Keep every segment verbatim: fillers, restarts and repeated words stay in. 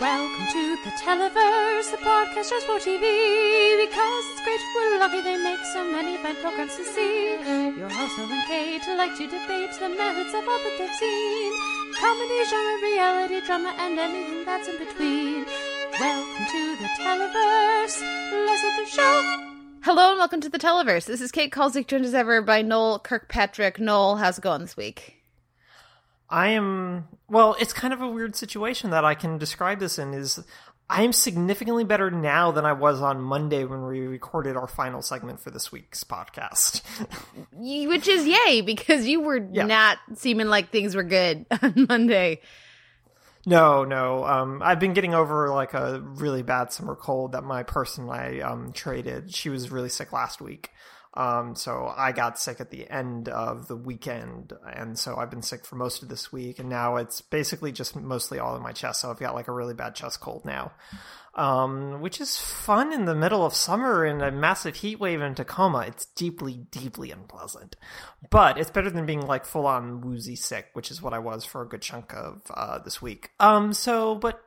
Welcome to the Televerse, the podcast just for T V. Because it's great, we're lucky they make so many fine programs to see. Your hosts Noel and Kate like to debate the merits of all that they've seen. Comedy, genre, reality, drama, and anything that's in between. Welcome to the Televerse, let's let the show. Hello and welcome to the Televerse. This is Kate Kulzick, joined as ever by Noel Kirkpatrick. Noel, how's it going this week? I am, well, it's kind of a weird situation that I can describe this in, is I am significantly better now than I was on Monday when we recorded our final segment for this week's podcast. Which is yay, because you were yeah. not seeming like things were good on Monday. No, no. Um, I've been getting over like a really bad summer cold that my person I um, traded, she was really sick last week. Um, so I got sick at the end of the weekend, and so I've been sick for most of this week, and now it's basically just mostly all in my chest, so I've got like a really bad chest cold now, um, which is fun in the middle of summer in a massive heat wave in Tacoma. It's deeply, deeply unpleasant, but it's better than being like full-on woozy sick, which is what I was for a good chunk of uh, this week. Um, so, but...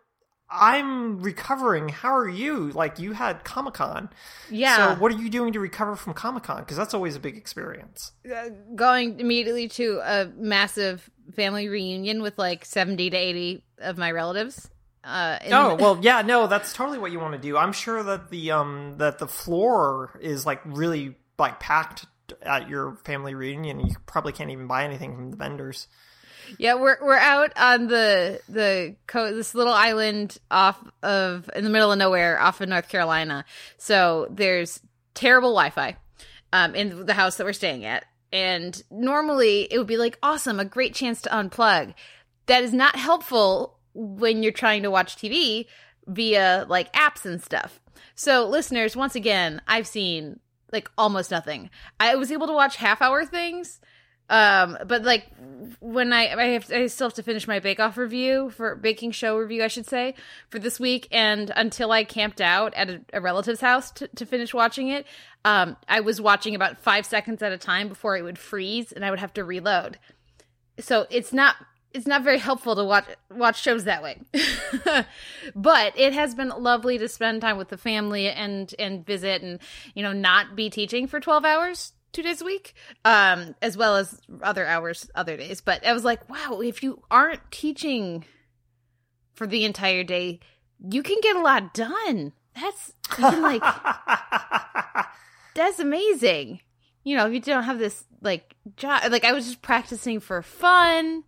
I'm recovering. How are you? Like, you had Comic-Con. Yeah. So what are you doing to recover from Comic-Con? Because that's always a big experience. Uh, going immediately to a massive family reunion with like seventy to eighty of my relatives. Uh, in- oh, well, yeah, no, that's totally what you want to do. I'm sure that the um that the floor is like really like packed at your family reunion. You probably can't even buy anything from the vendors. Yeah, we're we're out on the the co- this little island off of in the middle of nowhere, off of North Carolina. So there's terrible Wi-Fi um, in the house that we're staying at, and normally it would be like awesome, a great chance to unplug. That is not helpful when you're trying to watch T V via like apps and stuff. So listeners, once again, I've seen like almost nothing. I was able to watch half-hour things. Um, but like when I, I have, I still have to finish my Bake Off review for baking show review, I should say, for this week. And until I camped out at a, a relative's house to, to finish watching it, um, I was watching about five seconds at a time before it would freeze and I would have to reload. So it's not, it's not very helpful to watch, watch shows that way, but it has been lovely to spend time with the family and, and visit and, you know, not be teaching for twelve hours. Two days a week, um, as well as other hours, other days. But I was like, wow, if you aren't teaching for the entire day, you can get a lot done. That's you can, like, that's amazing. You know, if you don't have this like job, like I was just practicing for fun.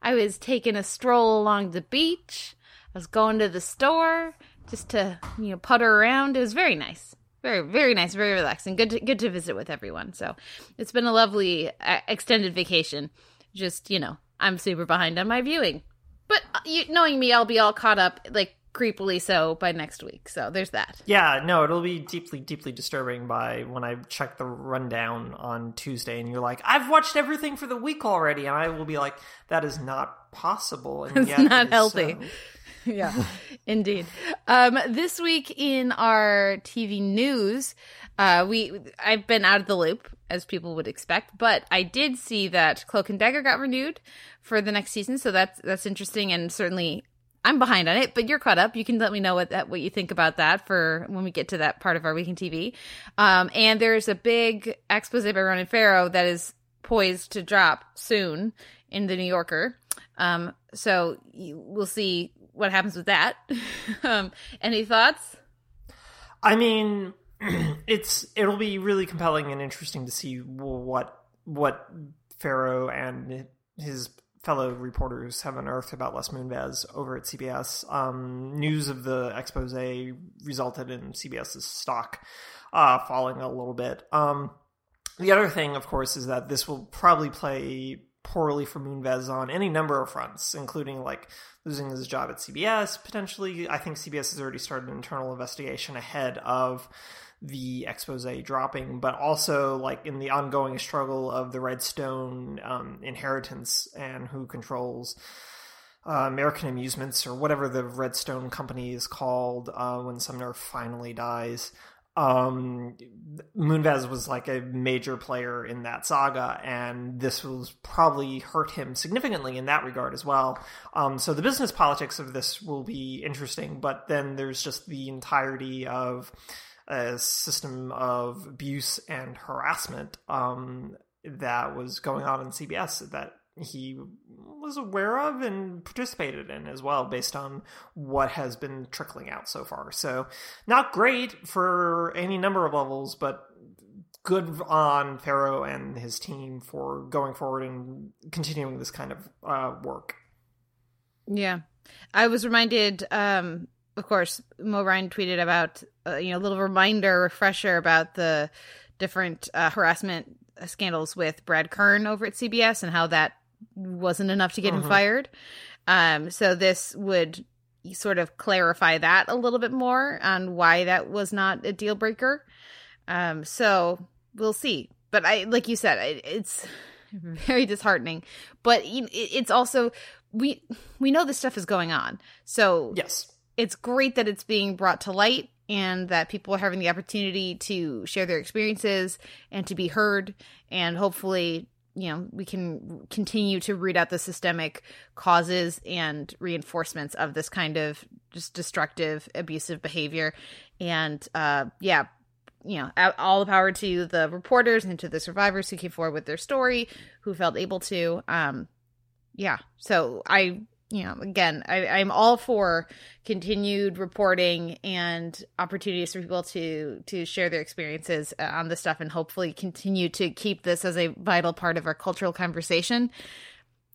I was taking a stroll along the beach. I was going to the store just to, you know, putter around. It was very nice. Very, very nice, very relaxing. Good to, good to visit with everyone. So it's been a lovely uh, extended vacation. Just, you know, I'm super behind on my viewing. But you, knowing me, I'll be all caught up, like, creepily so by next week. So there's that. Yeah, no, it'll be deeply, deeply disturbing by when I check the rundown on Tuesday and you're like, I've watched everything for the week already. And I will be like, that is not possible. And it's yet not it healthy. So. Yeah, indeed. Um, this week in our T V news, uh, we I've been out of the loop, as people would expect, but I did see that Cloak and Dagger got renewed for the next season, so that's that's interesting, and certainly I'm behind on it, but you're caught up. You can let me know what that, what you think about that for when we get to that part of our week in T V. Um, and there's a big expose by Ronan Farrow that is poised to drop soon in The New Yorker. Um, so you, we'll see what happens with that. um, any thoughts? I mean, it's it'll be really compelling and interesting to see what what Farrow and his fellow reporters have unearthed about Les Moonves over at C B S. Um, news of the expose resulted in CBS's stock uh, falling a little bit. Um, the other thing, of course, is that this will probably play poorly for Moonves on any number of fronts, including like losing his job at C B S, potentially. I think C B S has already started an internal investigation ahead of the expose dropping, but also like in the ongoing struggle of the Redstone um, inheritance and who controls uh, American Amusements or whatever the Redstone company is called uh, when Sumner finally dies. um, Moonves was like a major player in that saga, and this was probably hurt him significantly in that regard as well. Um, so the business politics of this will be interesting, but then there's just the entirety of a system of abuse and harassment um, that was going on in C B S that he was aware of and participated in as well, based on what has been trickling out so far. So not great for any number of levels, but good on Farrow and his team for going forward and continuing this kind of uh, work. Yeah. I was reminded, um, of course, Mo Ryan tweeted about, uh, you know, a little reminder, refresher about the different uh, harassment scandals with Brad Kern over at C B S and how that wasn't enough to get mm-hmm. him fired. Um, so this would sort of clarify that a little bit more on why that was not a deal breaker. Um, so we'll see. But I, like you said, it, it's very disheartening. But it, it's also we we know this stuff is going on. So yes, it's great that it's being brought to light and that people are having the opportunity to share their experiences and to be heard, and hopefully, you know, we can continue to root out the systemic causes and reinforcements of this kind of just destructive, abusive behavior. And, uh, yeah, you know, all the power to the reporters and to the survivors who came forward with their story, who felt able to. Um, yeah. So I, you know, again, I, I'm all for continued reporting and opportunities for people to to share their experiences on this stuff, and hopefully continue to keep this as a vital part of our cultural conversation.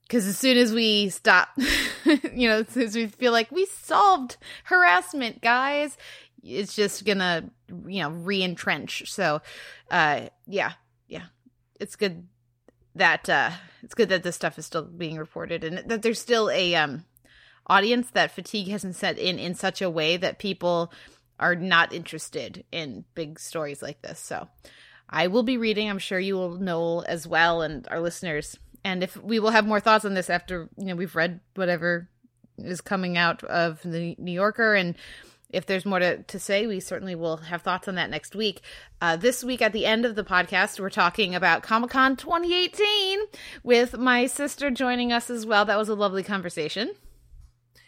Because as soon as we stop, you know, as soon as we feel like we solved harassment, guys, it's just going to, you know, re-entrench. So, uh, yeah, yeah, it's good. That uh, it's good that this stuff is still being reported, and that there's still a um, audience, that fatigue hasn't set in in such a way that people are not interested in big stories like this. So I will be reading. I'm sure you will, Noel, as well, and our listeners. And if we will have more thoughts on this after, you know, we've read whatever is coming out of the New Yorker, and if there's more to, to say, we certainly will have thoughts on that next week. Uh, this week at the end of the podcast, we're talking about Comic-Con twenty eighteen with my sister joining us as well. That was a lovely conversation.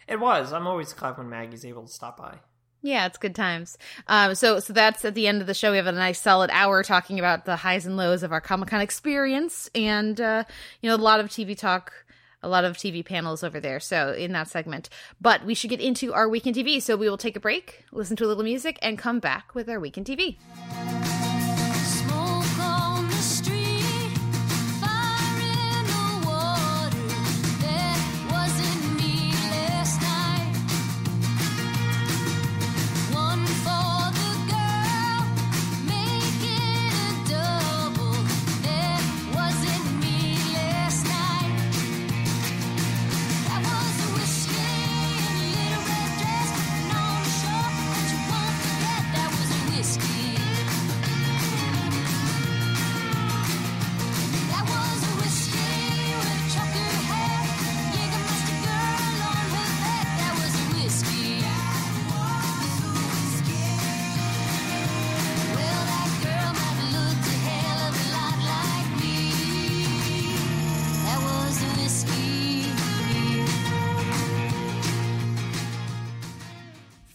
It was. I'm always glad when Maggie's able to stop by. Yeah, it's good times. Um, so so that's at the end of the show. We have a nice solid hour talking about the highs and lows of our Comic-Con experience, and uh, you know, a lot of T V talk, a lot of T V panels over there, so in that segment. But we should get into our Week in T V, so we will take a break, listen to a little music, and come back with our Week in T V.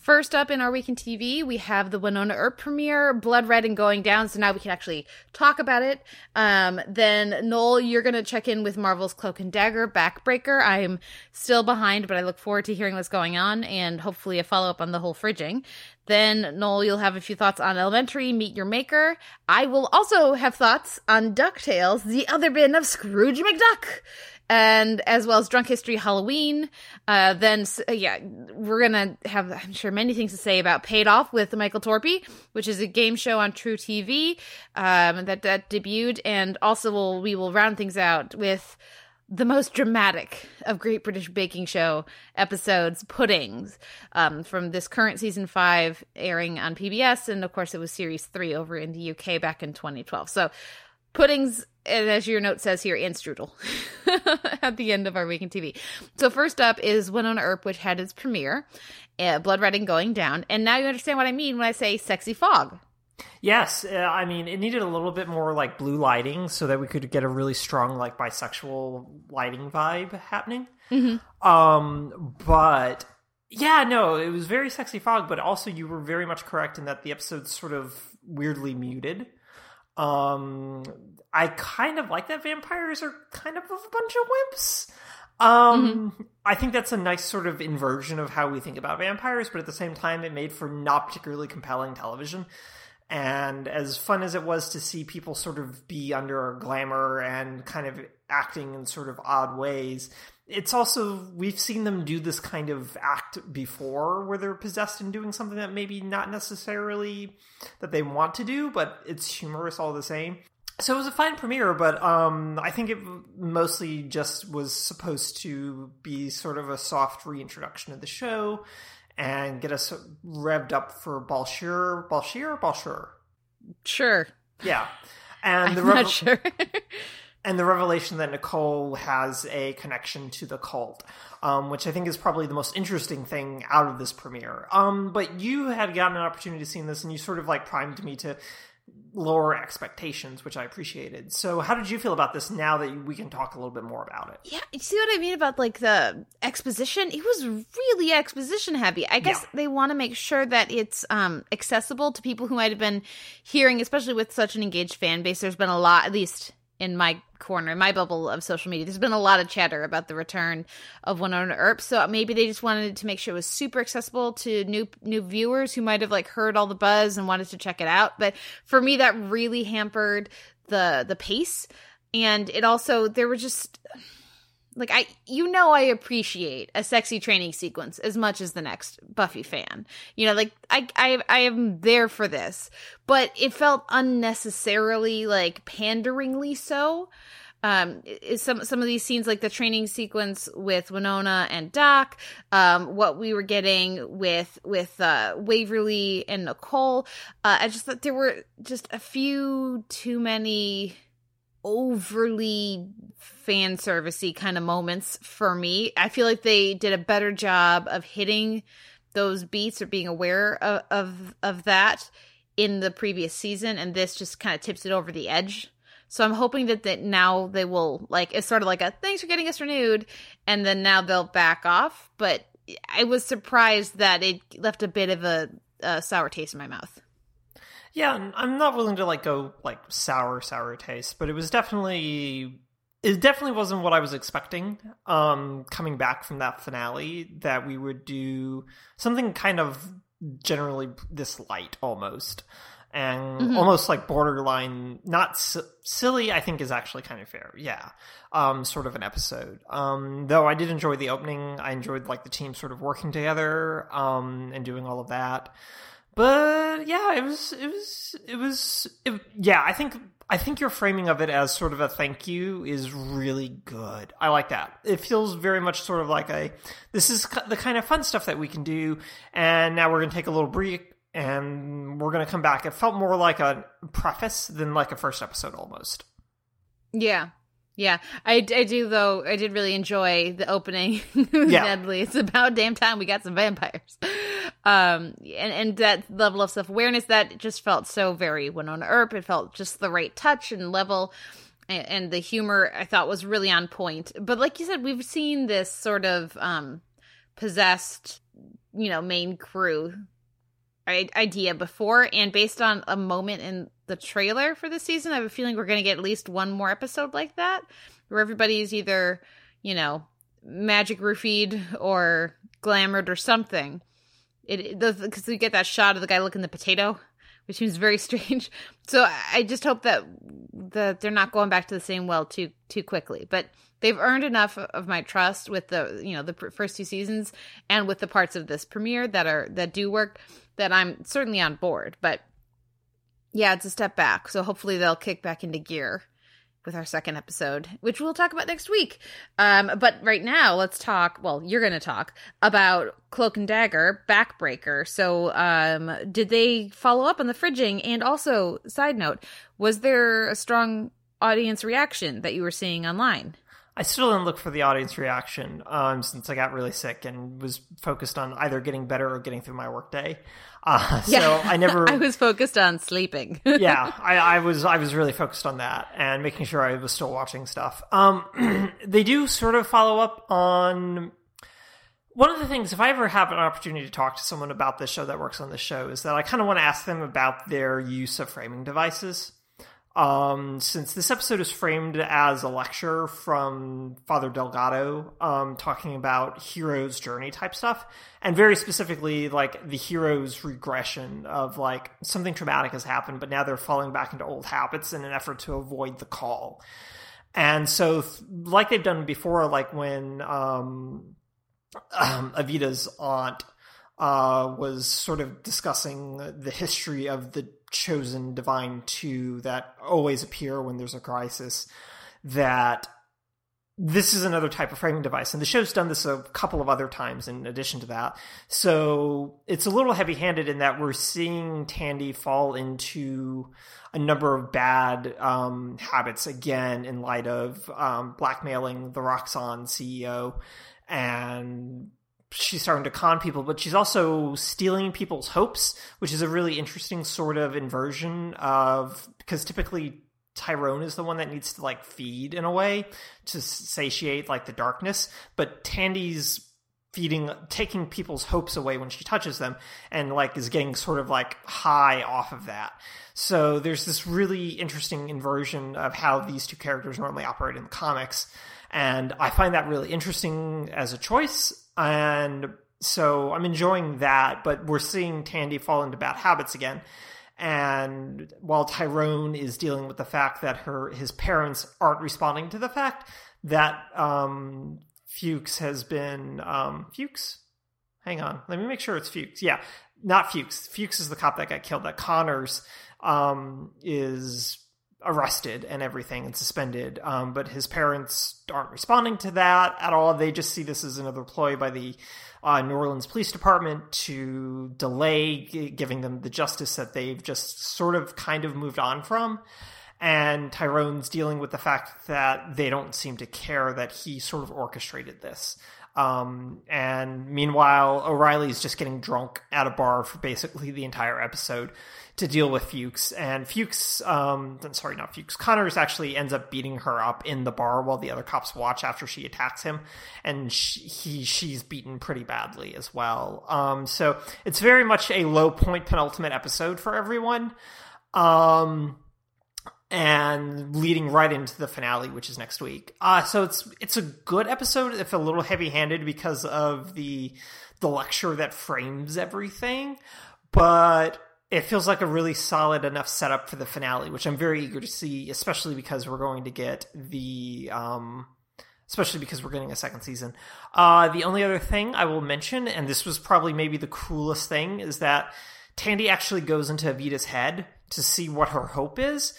First up in our Week in T V, we have the Wynonna Earp premiere, Blood Red and Going Down, so now we can actually talk about it. Um, then, Noel, you're going to check in with Marvel's Cloak and Dagger, Backbreaker. I'm still behind, but I look forward to hearing what's going on, and hopefully a follow-up on the whole fridging. Then, Noel, you'll have a few thoughts on Elementary, Meet Your Maker. I will also have thoughts on DuckTales, The Other Bin of Scrooge McDuck, and as well as Drunk History, Halloween. Uh, then, uh, yeah, we're going to have, I'm sure, many things to say about Paid Off with Michael Torpey, which is a game show on True T V um, that, that debuted. And also we'll, we will round things out with the most dramatic of Great British Baking Show episodes, Puddings, um, from this current season five airing on P B S. And, of course, it was series three over in the U K back in twenty twelve. So Puddings, and as your note says here, and Strudel at the end of our Week in T V. So first up is Wynonna Earp, which had its premiere, uh, Blood Red and Going Down. And now you understand what I mean when I say sexy fog. Yes, uh, I mean, it needed a little bit more, like, blue lighting so that we could get a really strong, like, bisexual lighting vibe happening. Mm-hmm. Um, but, yeah, no, it was very sexy fog, but also you were very much correct in that the episode's sort of weirdly muted. Um, I kind of like that vampires are kind of a bunch of wimps. Um, mm-hmm. I think that's a nice sort of inversion of how we think about vampires, but at the same time, it made for not particularly compelling television. And as fun as it was to see people sort of be under glamour and kind of acting in sort of odd ways, it's also, we've seen them do this kind of act before where they're possessed and doing something that maybe not necessarily that they want to do, but it's humorous all the same. So it was a fine premiere, but um, I think it mostly just was supposed to be sort of a soft reintroduction of the show and get us revved up for Balshir. Balshir? Balshir? Sure. Yeah. And the I'm rev- not sure. And the revelation that Nicole has a connection to the cult, um, which I think is probably the most interesting thing out of this premiere. Um, but you had gotten an opportunity to see this, and you sort of like primed me to lower expectations, which I appreciated. So how did you feel about this now that we can talk a little bit more about it? Yeah, you see what I mean about like the exposition? It was really exposition heavy. I guess yeah. They want to make sure that it's um, accessible to people who might have been hearing, especially with such an engaged fan base. There's been a lot, at least in my corner, in my bubble of social media, there's been a lot of chatter about the return of Wynonna Earp. So maybe they just wanted to make sure it was super accessible to new new viewers who might have like heard all the buzz and wanted to check it out. But for me, that really hampered the the pace, and it also there were just like I you know I appreciate a sexy training sequence as much as the next Buffy fan. You know, like I I I am there for this. But it felt unnecessarily, like, panderingly so. Um, some some of these scenes, like the training sequence with Wynonna and Doc, um, what we were getting with with uh, Waverly and Nicole, uh, I just thought there were just a few too many overly fan servicey kind of moments for me. I feel like they did a better job of hitting those beats or being aware of of, of that in the previous season, and this just kind of tips it over the edge. So I'm hoping that, that now they will, like, it's sort of like a, thanks for getting us renewed, and then now they'll back off. But I was surprised that it left a bit of a, a sour taste in my mouth. Yeah, I'm not willing to, like, go, like, sour, sour taste, but it was definitely, it definitely wasn't what I was expecting, um, coming back from that finale, that we would do something kind of generally this light almost and mm-hmm. almost like borderline not s- silly I think is actually kind of fair yeah um sort of an episode um though I did enjoy the opening. I enjoyed like the team sort of working together um and doing all of that, but yeah it was it was it was it, yeah I think I think your framing of it as sort of a thank you is really good. I like that. It feels very much sort of like a, this is the kind of fun stuff that we can do, and now we're going to take a little break, and we're going to come back. It felt more like a preface than like a first episode almost. Yeah. Yeah. I, I do, though. I did really enjoy the opening. Yeah. It's about damn time we got some vampires. Um, and, and that level of self-awareness, that just felt so very Wynonna Earp. It felt just the right touch and level, and, and the humor I thought was really on point. But like you said, we've seen this sort of um, possessed, you know, main crew idea before, and based on a moment in the trailer for this season, I have a feeling we're going to get at least one more episode like that, where everybody's either, you know, magic roofied or glamoured or something. It because we get that shot of the guy looking at the potato, which seems very strange. So I just hope that that they're not going back to the same well too too quickly. But they've earned enough of my trust with the you know the first two seasons and with the parts of this premiere that are that do work, that I'm certainly on board. But yeah, it's a step back. So hopefully they'll kick back into gear with our second episode, which we'll talk about next week. Um, but right now, let's talk, well, you're going to talk about Cloak and Dagger, Backbreaker. So um, did they follow up on the fridging? And also, side note, was there a strong audience reaction that you were seeing online? I I still didn't look for the audience reaction um, since I got really sick and was focused on either getting better or getting through my workday. Uh, yeah. So I never. I was focused on sleeping. yeah, I, I was. I was really focused on that and making sure I was still watching stuff. Um, they do sort of follow up on. One of the things, if I ever have an opportunity to talk to someone about this show that works on this show, is that I kind of want to ask them about their use of framing devices. Um, since this episode is framed as a lecture from Father Delgado, um, talking about hero's journey type stuff, and very specifically, like, the hero's regression of, like, something traumatic has happened, but now they're falling back into old habits in an effort to avoid the call. And so, like they've done before, like when... Um, Um, Evita's aunt uh, was sort of discussing the history of the chosen divine two that always appear when there's a crisis, that this is another type of framing device. And the show's done this a couple of other times in addition to that. So it's a little heavy-handed in that we're seeing Tandy fall into a number of bad um, habits, again, in light of um, blackmailing the Roxxon C E O. And she's starting to con people, but she's also stealing people's hopes, which is a really interesting sort of inversion of, because typically Tyrone is the one that needs to, like, feed in a way to satiate, like, the darkness, but Tandy's feeding, taking people's hopes away when she touches them, and, like, is getting sort of, like, high off of that. So there's this really interesting inversion of how these two characters normally operate in the comics. And I find that really interesting as a choice, and so I'm enjoying that, but we're seeing Tandy fall into bad habits again. And while Tyrone is dealing with the fact that her his parents aren't responding to the fact that um, Fuchs has been... Um, Fuchs? Hang on. Let me make sure it's Fuchs. Yeah, not Fuchs. Fuchs is the cop that got killed, that Connors um, is... arrested and everything and suspended, um, but his parents aren't responding to that at all. They just see this as another ploy by the uh, New Orleans Police Department to delay g- giving them the justice that they've just sort of kind of moved on from. And Tyrone's dealing with the fact that they don't seem to care that he sort of orchestrated this. Um, and meanwhile, O'Reilly's just getting drunk at a bar for basically the entire episode to deal with Fuchs. And Fuchs, um, sorry, not Fuchs, Connors actually ends up beating her up in the bar while the other cops watch after she attacks him. And she, he, she's beaten pretty badly as well. Um, so it's very much a low point penultimate episode for everyone. Um... And leading right into the finale, which is next week. Uh, so it's it's a good episode, if a little heavy-handed because of the the lecture that frames everything. But it feels like a really solid enough setup for the finale, which I'm very eager to see, especially because we're going to get the... Um, Especially because we're getting a second season. Uh, the only other thing I will mention, and this was probably maybe the cruelest thing, is that Tandy actually goes into Evita's head to see what her hope is.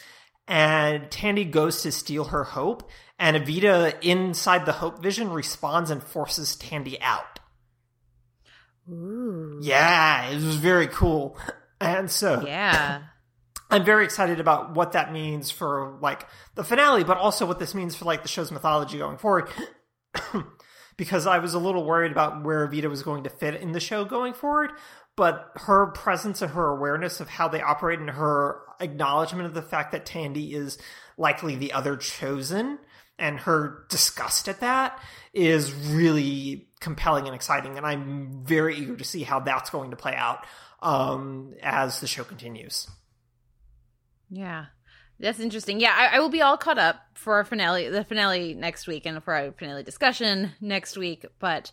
And Tandy goes to steal her hope, and Evita, inside the hope vision, responds and forces Tandy out. Ooh. Yeah, it was very cool. And so yeah, I'm very excited about what that means for, like, the finale, but also what this means for, like, the show's mythology going forward. Because I was a little worried about where Evita was going to fit in the show going forward, but her presence and her awareness of how they operate and her acknowledgement of the fact that Tandy is likely the other chosen and her disgust at that is really compelling and exciting. And I'm very eager to see how that's going to play out um, as the show continues. Yeah. That's interesting. Yeah, I, I will be all caught up for our finale, the finale next week, and for our finale discussion next week. But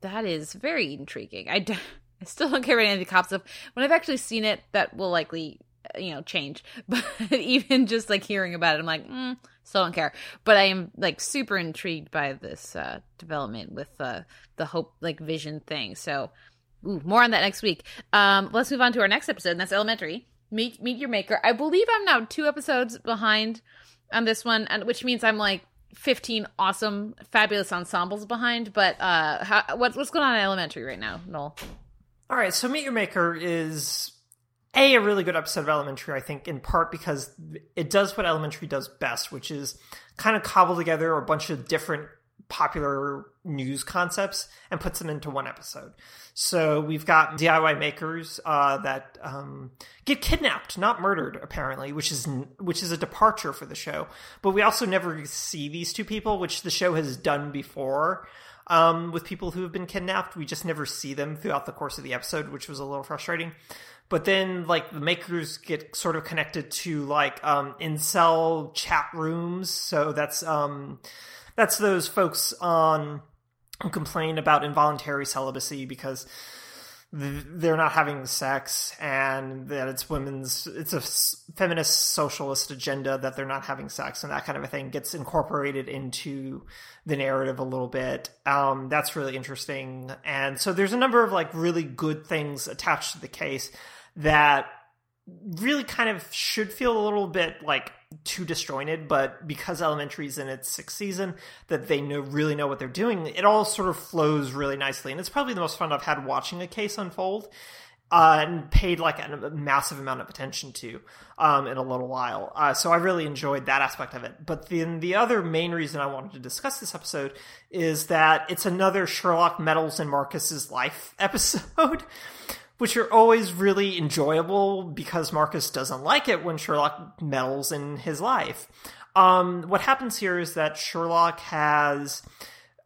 that is very intriguing. I, d- I still don't care about any of the cop stuff. When I've actually seen it, that will likely, you know, change. But even just, like, hearing about it, I'm like, mm, still don't care. But I am, like, super intrigued by this uh, development with uh, the hope, like, vision thing. So, ooh, more on that next week. Um, let's move on to our next episode, and that's Elementary. Meet, meet Your Maker. I believe I'm now two episodes behind on this one, and which means I'm like fifteen awesome, fabulous ensembles behind. But uh, how, what, what's going on in Elementary right now, Noel? All right, so Meet Your Maker is A, a really good episode of Elementary, I think, in part because it does what Elementary does best, which is kind of cobble together a bunch of different popular news concepts and puts them into one episode. So we've got D I Y makers uh, that um, get kidnapped, not murdered, apparently, which is which is a departure for the show. But we also never see these two people, which the show has done before. Um, with people who have been kidnapped, we just never see them throughout the course of the episode, which was a little frustrating. But then, like, the makers get sort of connected to, like, um, incel chat rooms. So that's um, that's those folks on who complain about involuntary celibacy because th- they're not having sex, and that it's women's, it's a feminist socialist agenda that they're not having sex, and that kind of a thing gets incorporated into the narrative a little bit. Um, that's really interesting. And so there's a number of, like, really good things attached to the case that really kind of should feel a little bit, like, too disjointed, but because Elementary's in its sixth season, that they know really know what they're doing, it all sort of flows really nicely. And it's probably the most fun I've had watching a case unfold, uh, and paid, like, a massive amount of attention to um, in a little while. Uh, so I really enjoyed that aspect of it. But then the other main reason I wanted to discuss this episode is that it's another Sherlock Meadows and Marcus's life episode, which are always really enjoyable because Marcus doesn't like it when Sherlock meddles in his life. Um, what happens here is that Sherlock has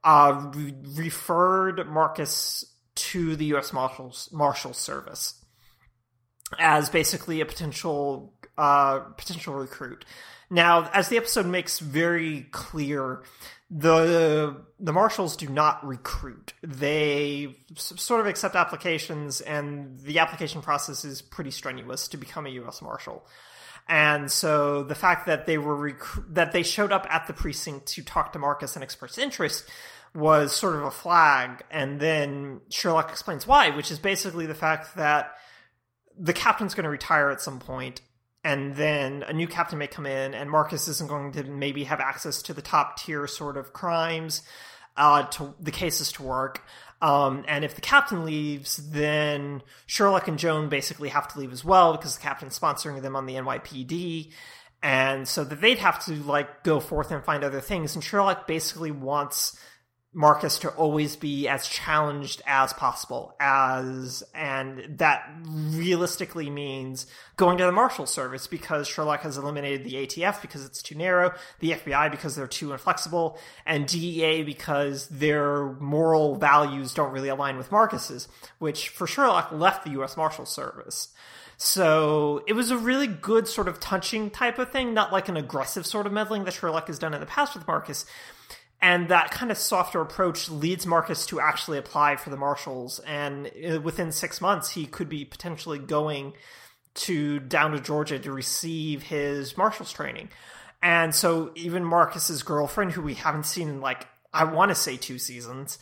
uh, re- referred Marcus to the U S Marshal Service as basically a potential uh, potential recruit. Now, as the episode makes very clear, the the marshals do not recruit. They s- sort of accept applications, and the application process is pretty strenuous to become a U S marshal. And so the fact that they were rec- that they showed up at the precinct to talk to Marcus and express interest was sort of a flag. And then Sherlock explains why, which is basically the fact that the captain's going to retire at some point, and then a new captain may come in, and Marcus isn't going to maybe have access to the top-tier sort of crimes, uh, to the cases to work. Um, and if the captain leaves, then Sherlock and Joan basically have to leave as well because the captain's sponsoring them on the N Y P D. And so that they'd have to, like, go forth and find other things. And Sherlock basically wants Marcus to always be as challenged as possible, as and that realistically means going to the Marshal Service because Sherlock has eliminated the A T F because it's too narrow, the F B I because they're too inflexible, and D E A because their moral values don't really align with Marcus's, which for Sherlock left the U S Marshal Service. So it was a really good sort of touching type of thing, not like an aggressive sort of meddling that Sherlock has done in the past with Marcus. And that kind of softer approach leads Marcus to actually apply for the marshals. And within six months, he could be potentially going to down to Georgia to receive his marshals training. And so even Marcus's girlfriend, who we haven't seen in, like, I want to say two seasons,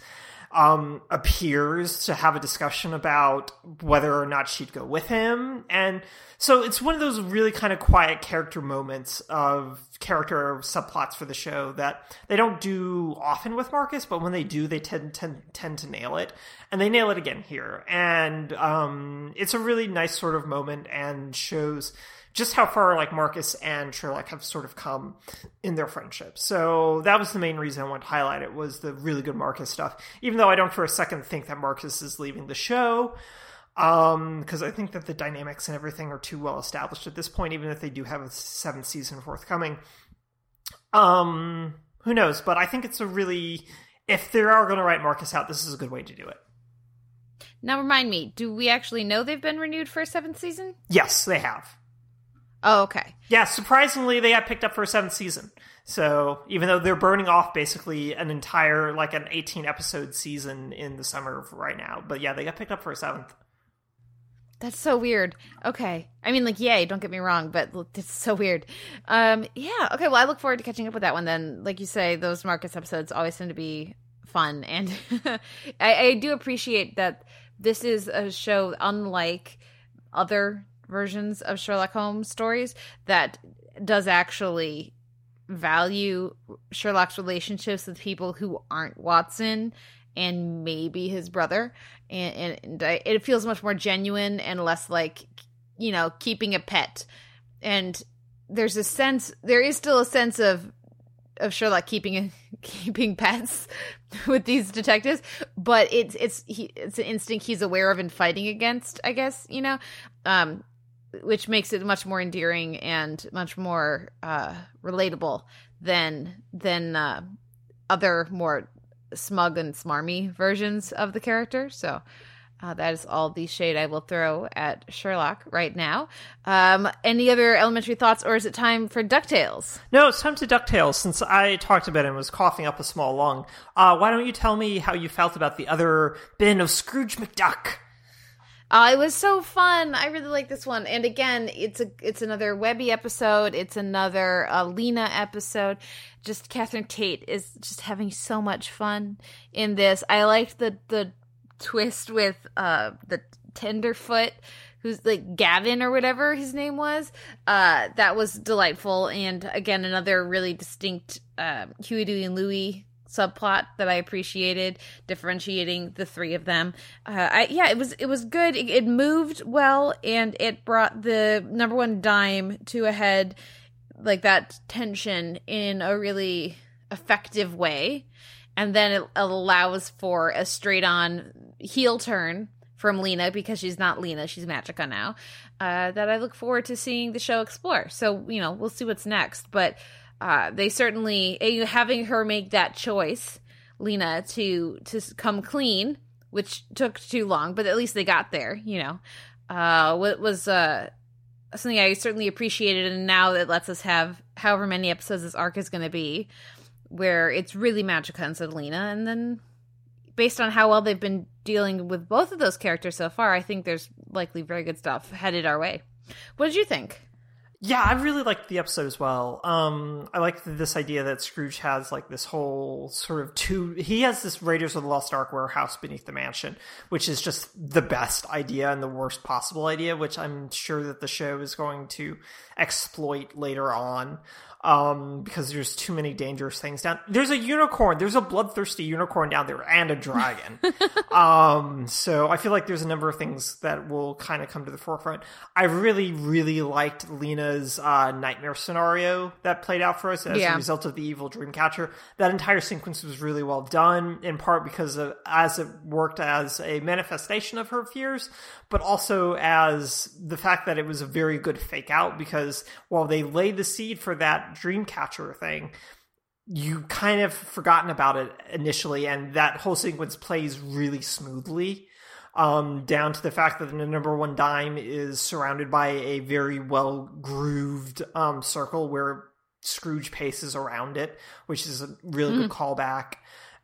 um, appears to have a discussion about whether or not she'd go with him. And so it's one of those really kind of quiet character moments of character subplots for the show that they don't do often with Marcus, but when they do, they tend, tend, tend to nail it. And they nail it again here. And um, it's a really nice sort of moment and shows just how far, like, Marcus and Sherlock have sort of come in their friendship. So that was the main reason I wanted to highlight it, was the really good Marcus stuff. Even though I don't for a second think that Marcus is leaving the show, um, because I think that the dynamics and everything are too well established at this point, even if they do have a seventh season forthcoming. Um, who knows? But I think it's a really, if they are going to write Marcus out, this is a good way to do it. Now remind me, do we actually know they've been renewed for a seventh season? Yes, they have. Oh, okay. Yeah, surprisingly, they got picked up for a seventh season. So even though they're burning off basically an entire, like, an eighteen-episode season in the summer right now. But yeah, they got picked up for a seventh. That's so weird. Okay. I mean, like, yay, don't get me wrong, but it's so weird. Um, yeah, okay, well, I look forward to catching up with that one then. Like you say, those Marcus episodes always seem to be fun. And I, I do appreciate that this is a show unlike other versions of Sherlock Holmes stories that does actually value Sherlock's relationships with people who aren't Watson and maybe his brother, and, and, and it feels much more genuine and less like you know, keeping a pet. And there's a sense, there is still a sense of of Sherlock keeping keeping pets with these detectives, but it's it's he, it's an instinct he's aware of and fighting against, I guess, you know, um, which makes it much more endearing and much more uh, relatable than than uh, other more smug and smarmy versions of the character. So uh, that is all the shade I will throw at Sherlock right now. Um, any other Elementary thoughts, or is it time for DuckTales? No, it's time to DuckTales. Since I talked about it and was coughing up a small lung, uh, why don't you tell me how you felt about the other bin of Scrooge McDuck? Uh, it was so fun. I really like this one. And again, it's a it's another Webby episode. It's another uh, Lena episode. Just Catherine Tate is just having so much fun in this. I liked the, the twist with uh, the tenderfoot, who's like Gavin or whatever his name was. Uh, that was delightful. And again, another really distinct uh, Huey, Dewey, and Louie subplot that I appreciated, differentiating the three of them. Uh, I, yeah, it was it was good. It, it moved well, and it brought the number one dime to a head, like that tension, in a really effective way. And then it allows for a straight-on heel turn from Lena, because she's not Lena, she's Magica now, uh, that I look forward to seeing the show explore. So, you know, we'll see what's next. But Uh, they certainly, having her make that choice, Lena, to to come clean, which took too long, but at least they got there, you know. Uh, what was uh, something I certainly appreciated, and now it lets us have however many episodes this arc is going to be, where it's really Magica instead of Lena. And then, based on how well they've been dealing with both of those characters so far, I think there's likely very good stuff headed our way. What did you think? Yeah, I really liked the episode as well. Um, I like this idea that Scrooge has like this whole sort of two... He has this Raiders of the Lost Ark warehouse beneath the mansion, which is just the best idea and the worst possible idea, which I'm sure that the show is going to exploit later on, um, because there's too many dangerous things down... There's a unicorn. There's a bloodthirsty unicorn down there, and a dragon. um, so I feel like there's a number of things that will kind of come to the forefront. I really, really liked Lena Uh, nightmare scenario that played out for us as yeah. a result of the evil Dreamcatcher. That entire sequence was really well done, in part because of, as it worked as a manifestation of her fears, but also as the fact that it was a very good fake out, because while they laid the seed for that Dreamcatcher thing, you kind of forgotten about it initially, and that whole sequence plays really smoothly. Um, down to the fact that the number one dime is surrounded by a very well-grooved um, circle where Scrooge paces around it, which is a really mm. good callback.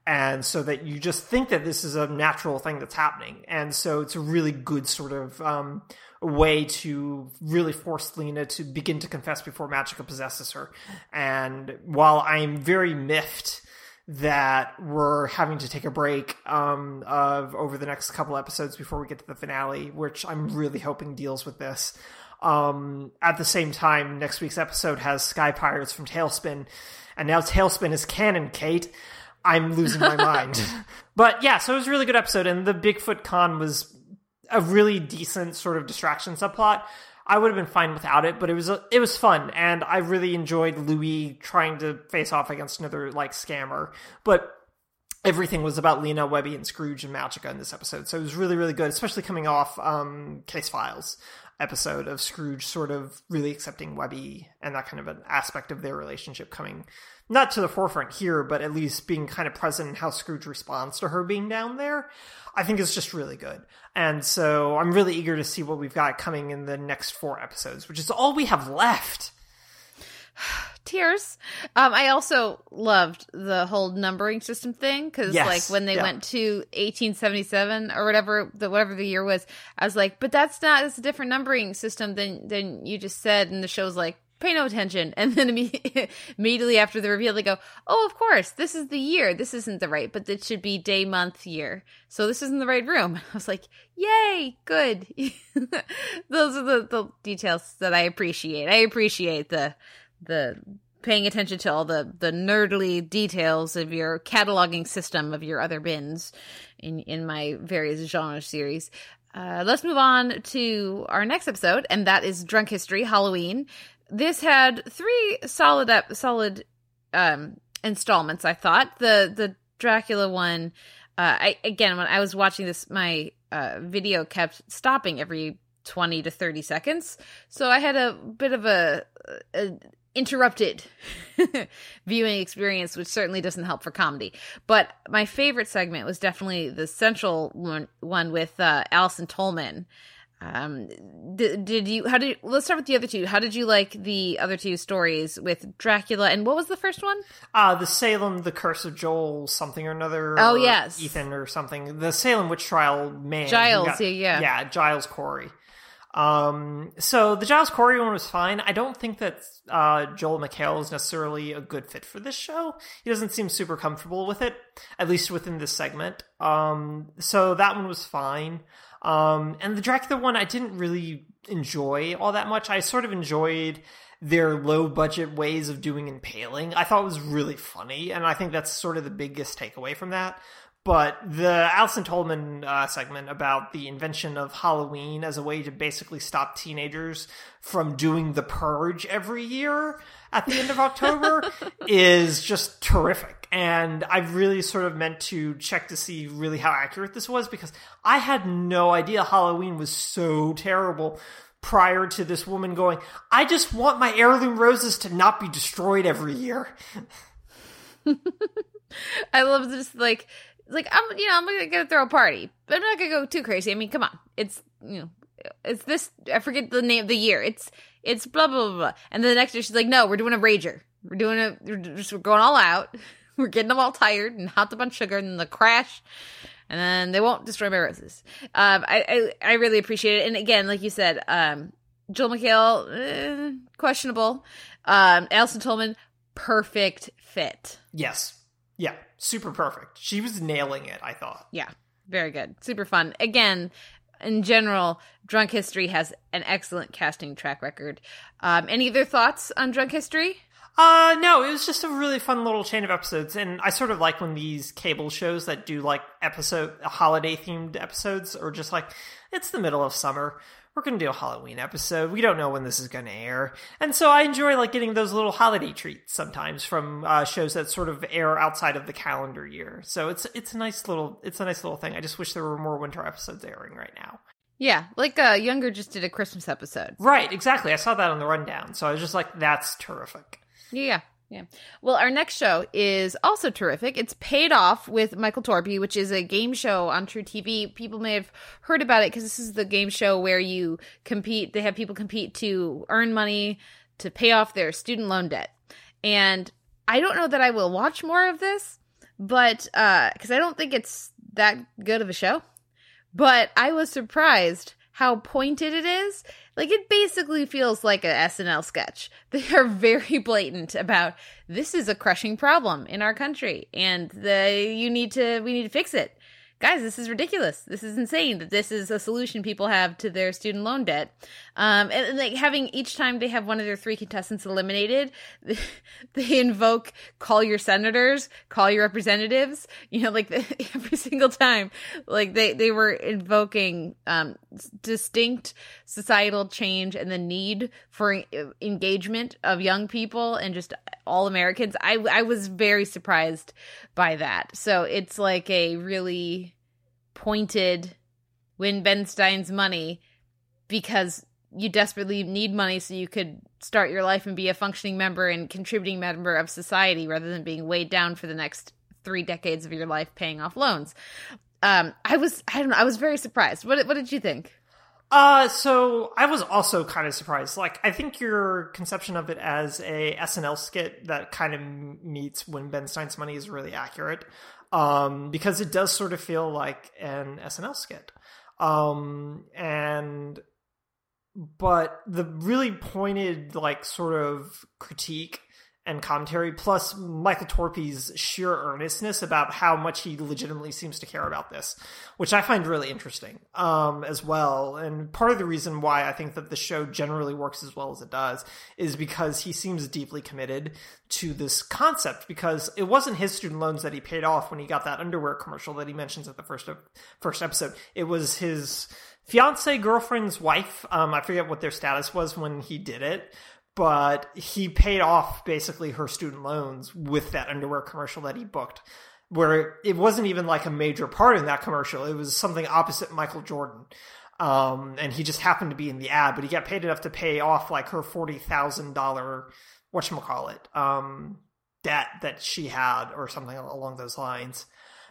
And so that you just think that this is a natural thing that's happening. And so it's a really good sort of um, way to really force Lena to begin to confess before Magica possesses her. And while I'm very miffed that we're having to take a break um, of over the next couple episodes before we get to the finale, which I'm really hoping deals with this. Um, at the same time, next week's episode has Sky Pirates from Tailspin, and now Tailspin is canon, Kate. I'm losing my mind. But yeah, so it was a really good episode, and the Bigfoot con was a really decent sort of distraction subplot. I would have been fine without it, but it was it was fun, and I really enjoyed Louis trying to face off against another, like, scammer. But everything was about Lena, Webby, and Scrooge and Magica in this episode, so it was really, really good, especially coming off um, Case Files episode of Scrooge sort of really accepting Webby and that kind of an aspect of their relationship coming, not to the forefront here, but at least being kind of present in how Scrooge responds to her being down there. I think it's just really good. And so I'm really eager to see what we've got coming in the next four episodes, which is all we have left. Tears. Um, I also loved the whole numbering system thing, because yes, like when they yeah. went to eighteen seventy-seven or whatever the whatever the year was, I was like, but that's not it's a different numbering system than than you just said. And the show's like, pay no attention. And then imme- immediately after the reveal, they go, oh, of course, this is the year. This isn't the right, but it should be day, month, year. So this isn't the right room. I was like, yay, good. Those are the, the details that I appreciate. I appreciate the the paying attention to all the, the nerdly details of your cataloging system of your other bins in, in my various genre series. Uh, let's move on to our next episode, and that is Drunk History Halloween. This had three solid up, solid um, installments, I thought. The the Dracula one, uh, I again, when I was watching this, my uh, video kept stopping every twenty to thirty seconds. So I had a bit of a, a interrupted viewing experience, which certainly doesn't help for comedy. But my favorite segment was definitely the central one, one with uh, Allison Tolman. Um, did, did you, how did, let's start with the other two. How did you like the other two stories with Dracula? And what was the first one? Uh, the Salem, the Curse of Joel, something or another. Oh, or yes. Ethan or something. The Salem Witch Trial man. Giles, got, yeah, yeah. Yeah, Giles Corey. Um, so the Giles Corey one was fine. I don't think that, uh, Joel McHale is necessarily a good fit for this show. He doesn't seem super comfortable with it, at least within this segment. Um, so that one was fine. Um, and the Dracula one, I didn't really enjoy all that much. I sort of enjoyed their low budget ways of doing impaling. I thought it was really funny. And I think that's sort of the biggest takeaway from that. But the Allison Tolman uh, segment about the invention of Halloween as a way to basically stop teenagers from doing the purge every year at the end of October is just terrific. And I really sort of meant to check to see really how accurate this was, because I had no idea Halloween was so terrible prior to this woman going, I just want my heirloom roses to not be destroyed every year. I love this, like... Like, I'm, you know, I'm going to throw a party, but I'm not going to go too crazy. I mean, come on. It's, you know, it's this, I forget the name of the year. It's, it's blah, blah, blah, blah. And then the next year she's like, no, we're doing a rager. We're doing a, we're just we're going all out. We're getting them all tired and hopped up on sugar and then the crash. And then they won't destroy my roses. Um, I, I, I really appreciate it. And again, like you said, um, Joel McHale, eh, questionable. Um, Allison Tolman, perfect fit. Yes. Yeah. Super perfect. She was nailing it, I thought. Yeah, very good. Super fun. Again, in general, Drunk History has an excellent casting track record. Um, any other thoughts on Drunk History? Uh, no, it was just a really fun little chain of episodes. And I sort of like when these cable shows that do like episode holiday-themed episodes are just like, it's the middle of summer. We're going to do a Halloween episode. We don't know when this is going to air. And so I enjoy like getting those little holiday treats sometimes from uh, shows that sort of air outside of the calendar year. So it's it's a nice little it's a nice little thing. I just wish there were more winter episodes airing right now. Yeah, like uh, Younger just did a Christmas episode. Right, exactly. I saw that on the rundown. So I was just like, that's terrific. Yeah, yeah. Well, our next show is also terrific. It's Paid Off with Michael Torpey, which is a game show on True T V. People may have heard about it because this is the game show where you compete. They have people compete to earn money to pay off their student loan debt. And I don't know that I will watch more of this, but uh, because I don't think it's that good of a show. But I was surprised how pointed it is. Like, it basically feels like an S N L sketch. They are very blatant about this is a crushing problem in our country, and the you need to we need to fix it, guys. This is ridiculous. This is insane that this is a solution people have to their student loan debt. Um, and, and like having each time they have one of their three contestants eliminated, they invoke call your senators, call your representatives. You know, like the, every single time, like they they were invoking um, distinct societal change and the need for engagement of young people and just all Americans. I I was very surprised by that. So it's like a really pointed win Ben Stein's money because you desperately need money so you could start your life and be a functioning member and contributing member of society rather than being weighed down for the next three decades of your life paying off loans. Um, I was, I don't know, I was very surprised. What, what did you think? Uh, so I was also kind of surprised. Like, I think your conception of it as a S N L skit that kind of meets Win Ben Stein's money is really accurate. Um, because it does sort of feel like an S N L skit. Um, and, but the really pointed, like, sort of critique and commentary, plus Michael Torpey's sheer earnestness about how much he legitimately seems to care about this, which I find really interesting, um, as well. And part of the reason why I think that the show generally works as well as it does is because he seems deeply committed to this concept, because it wasn't his student loans that he paid off when he got that underwear commercial that he mentions at the first, first episode. It was his fiance, girlfriend's wife. Um, I forget what their status was when he did it, but he paid off basically her student loans with that underwear commercial that he booked, where it wasn't even like a major part in that commercial. It was something opposite Michael Jordan. Um, and he just happened to be in the ad, but he got paid enough to pay off like her forty thousand dollars, whatchamacallit, um, debt that she had or something along those lines,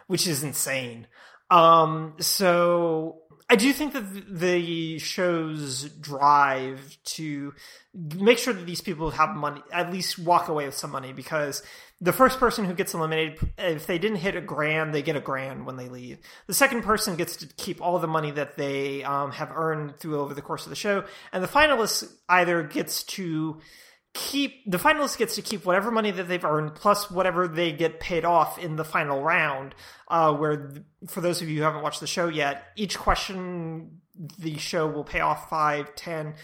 which is insane. Um, so I do think that the show's drive to make sure that these people have money, at least walk away with some money, because the first person who gets eliminated, if they didn't hit a grand, they get a grand when they leave. The second person gets to keep all the money that they um, have earned through over the course of the show. And the finalist either gets to keep, the finalist gets to keep whatever money that they've earned, plus whatever they get paid off in the final round, uh, where, for those of you who haven't watched the show yet, each question, the show will pay off five, ten,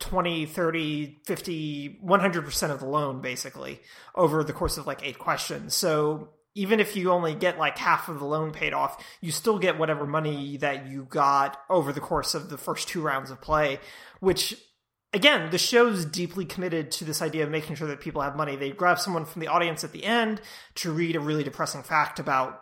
twenty, thirty, fifty, one hundred percent of the loan, basically, over the course of like eight questions. So even if you only get like half of the loan paid off, you still get whatever money that you got over the course of the first two rounds of play, which, again, the show's deeply committed to this idea of making sure that people have money. They grab someone from the audience at the end to read a really depressing fact about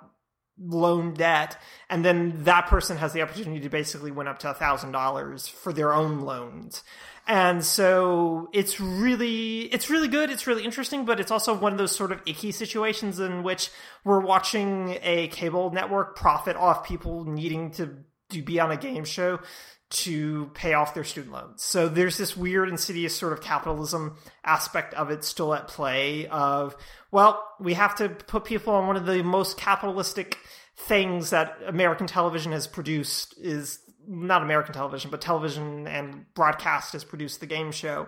loan debt, and then that person has the opportunity to basically win up to a thousand dollars for their own loans. And so it's really it's really good, it's really interesting, but it's also one of those sort of icky situations in which we're watching a cable network profit off people needing to, to be on a game show to pay off their student loans. So there's this weird, insidious sort of capitalism aspect of it still at play of, well, we have to put people on one of the most capitalistic things that American television has produced is, not American television, but television and broadcast has produced the game show,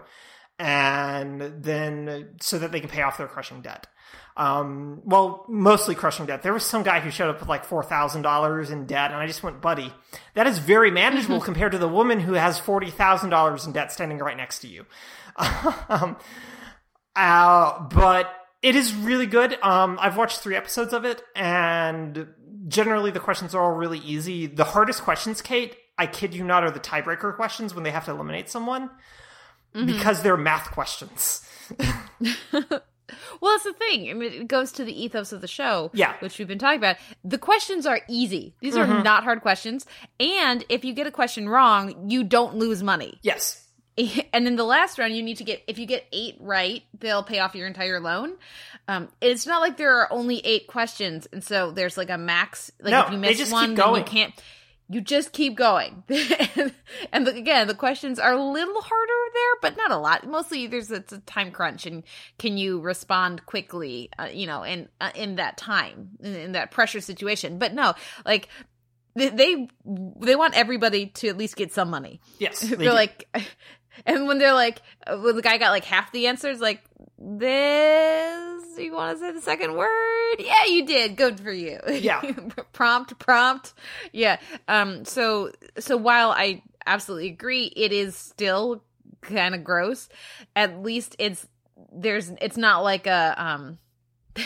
and then so that they can pay off their crushing debt. Um, well, mostly crushing debt. There was some guy who showed up with like four thousand dollars in debt, and I just went, buddy, that is very manageable compared to the woman who has forty thousand dollars in debt standing right next to you. um, uh, but it is really good. Um, I've watched three episodes of it, and generally the questions are all really easy. The hardest questions, Kate, I kid you not, are the tiebreaker questions when they have to eliminate someone, mm-hmm. because they're math questions. Well, that's the thing. I mean, it goes to the ethos of the show, yeah. which we've been talking about. The questions are easy. These mm-hmm. are not hard questions. And if you get a question wrong, you don't lose money. Yes. And in the last round, you need to get, if you get eight right, they'll pay off your entire loan. Um, it's not like there are only eight questions. And so there's like a max. Like no, if you miss one, then you can't. You just keep going. And the, again, the questions are a little harder there, but not a lot. Mostly there's a, it's a time crunch, and can you respond quickly, uh, you know, in, uh, in that time, in, in that pressure situation. But no, like they, they they want everybody to at least get some money. Yes. They're they like, and when they're like, when the guy got like half the answers, like, this, you want to say the second word? Yeah, you did. Good for you. Yeah. prompt, prompt. Yeah. Um. So, so while I absolutely agree, it is still kind of gross. At least it's there's it's not like a um,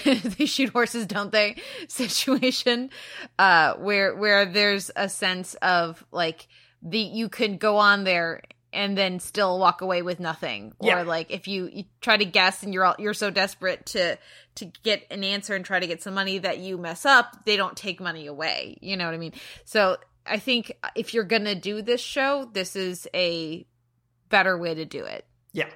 they shoot horses, don't they? Situation, uh, where where there's a sense of like the you could go on there and then still walk away with nothing. Yeah. Or like if you, you try to guess and you're all, you're so desperate to to get an answer and try to get some money that you mess up, they don't take money away. You know what I mean? So I think if you're going to do this show, this is a better way to do it. Yeah.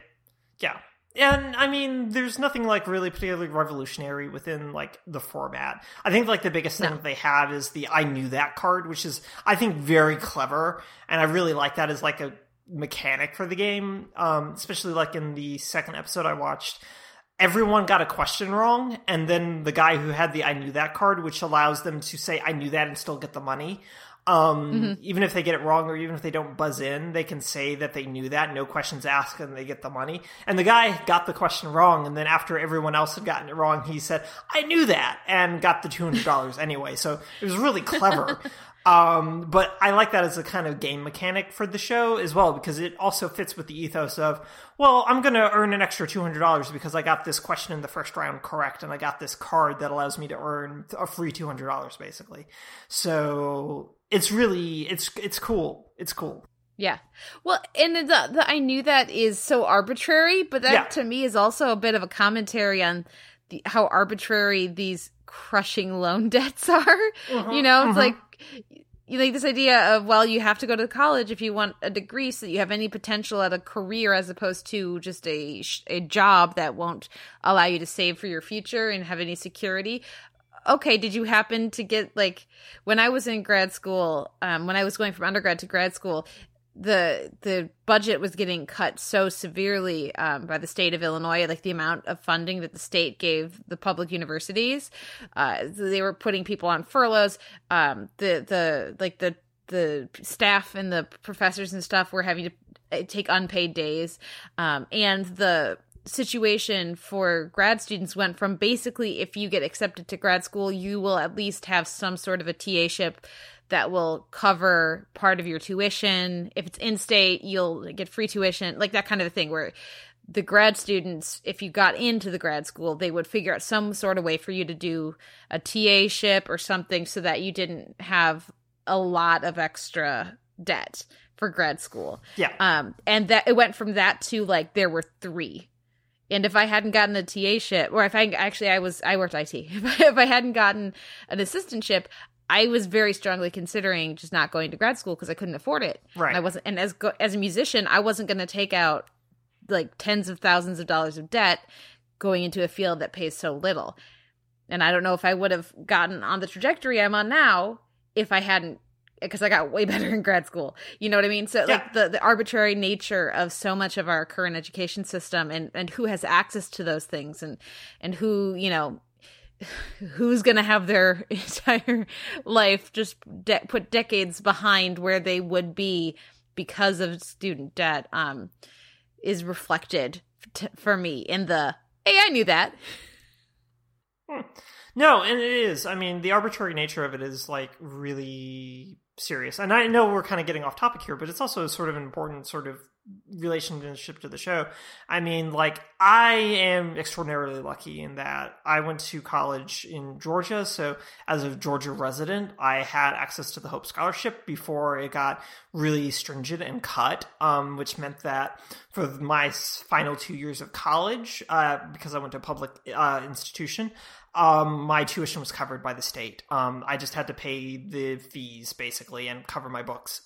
Yeah. And I mean, there's nothing like really particularly revolutionary within like the format. I think like the biggest thing no. that they have is the I knew that card, which is, I think, very clever. And I really like that as like a mechanic for the game, um especially like in the second episode I watched, everyone got a question wrong, and then the guy who had the I knew that card, which allows them to say I knew that and still get the money, um mm-hmm. even if they get it wrong, or even if they don't buzz in, they can say that they knew that, no questions asked, and they get the money. And the guy got the question wrong, and then after everyone else had gotten it wrong, he said I knew that and got the two hundred dollars anyway. So it was really clever. Um, but I like that as a kind of game mechanic for the show as well, because it also fits with the ethos of, well, I'm going to earn an extra two hundred dollars because I got this question in the first round correct, and I got this card that allows me to earn a free two hundred dollars, basically. So it's really, it's it's cool. It's cool. Yeah. Well, and the, the I knew that is so arbitrary, but that yeah. to me is also a bit of a commentary on the, how arbitrary these crushing loan debts are. Mm-hmm. You know, it's mm-hmm. like, you know, this idea of, well, you have to go to college if you want a degree so that you have any potential at a career, as opposed to just a a job that won't allow you to save for your future and have any security. Okay, did you happen to get, like, when I was in grad school, um, when I was going from undergrad to grad school, the the budget was getting cut so severely um, by the state of Illinois, like the amount of funding that the state gave the public universities. Uh, they were putting people on furloughs. Um, the the like the the staff and the professors and stuff were having to take unpaid days, um, and the situation for grad students went from basically, if you get accepted to grad school, you will at least have some sort of a T A-ship that will cover part of your tuition. If it's in-state, you'll get free tuition, like that kind of thing, where the grad students, if you got into the grad school, they would figure out some sort of way for you to do a T A-ship or something so that you didn't have a lot of extra debt for grad school. Yeah. Um, and that it went from that to, like, there were three. And if I hadn't gotten a T A-ship, or if I actually, I was, I worked I T. If I, if I hadn't gotten an assistantship, I was very strongly considering just not going to grad school because I couldn't afford it. Right. And I wasn't, and as go, as a musician, I wasn't going to take out like tens of thousands of dollars of debt going into a field that pays so little. And I don't know if I would have gotten on the trajectory I'm on now if I hadn't, because I got way better in grad school. You know what I mean? So yeah. like the, the arbitrary nature of so much of our current education system, and, and who has access to those things, and, and who, you know, who's going to have their entire life just de- put decades behind where they would be because of student debt, um, is reflected t- for me in the, hey, I knew that. Hmm. No, and it is. I mean, the arbitrary nature of it is, like, really serious. And I know we're kind of getting off topic here, but it's also sort of an important sort of relationship to the show. I mean, like, I am extraordinarily lucky in that I went to college in Georgia, so as a Georgia resident, I had access to the Hope Scholarship before it got really stringent and cut, um, which meant that for my final two years of college, uh, because I went to a public uh, institution, Um, my tuition was covered by the state. Um, I just had to pay the fees, basically, and cover my books.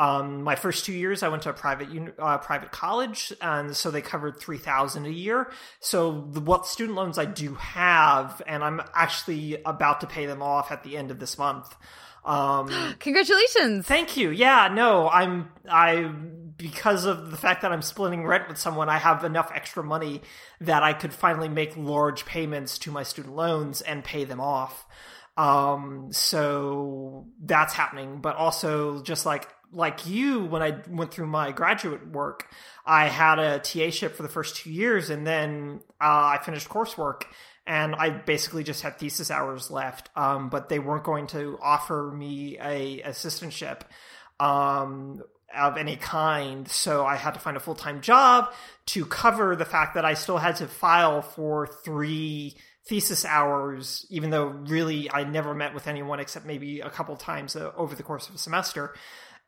Um, my first two years, I went to a private uh, private college, and so they covered three thousand dollars a year. So the what student loans I do have, and I'm actually about to pay them off at the end of this month. Um, Congratulations! Thank you. Yeah, no, I'm I. Because of the fact that I'm splitting rent with someone, I have enough extra money that I could finally make large payments to my student loans and pay them off. Um, so that's happening. But also, just like like you, when I went through my graduate work, I had a T A-ship for the first two years, and then uh, I finished coursework. And I basically just had thesis hours left, um, but they weren't going to offer me a assistantship um, of any kind. So I had to find a full-time job to cover the fact that I still had to file for three thesis hours, even though really I never met with anyone except maybe a couple times uh, over the course of a semester.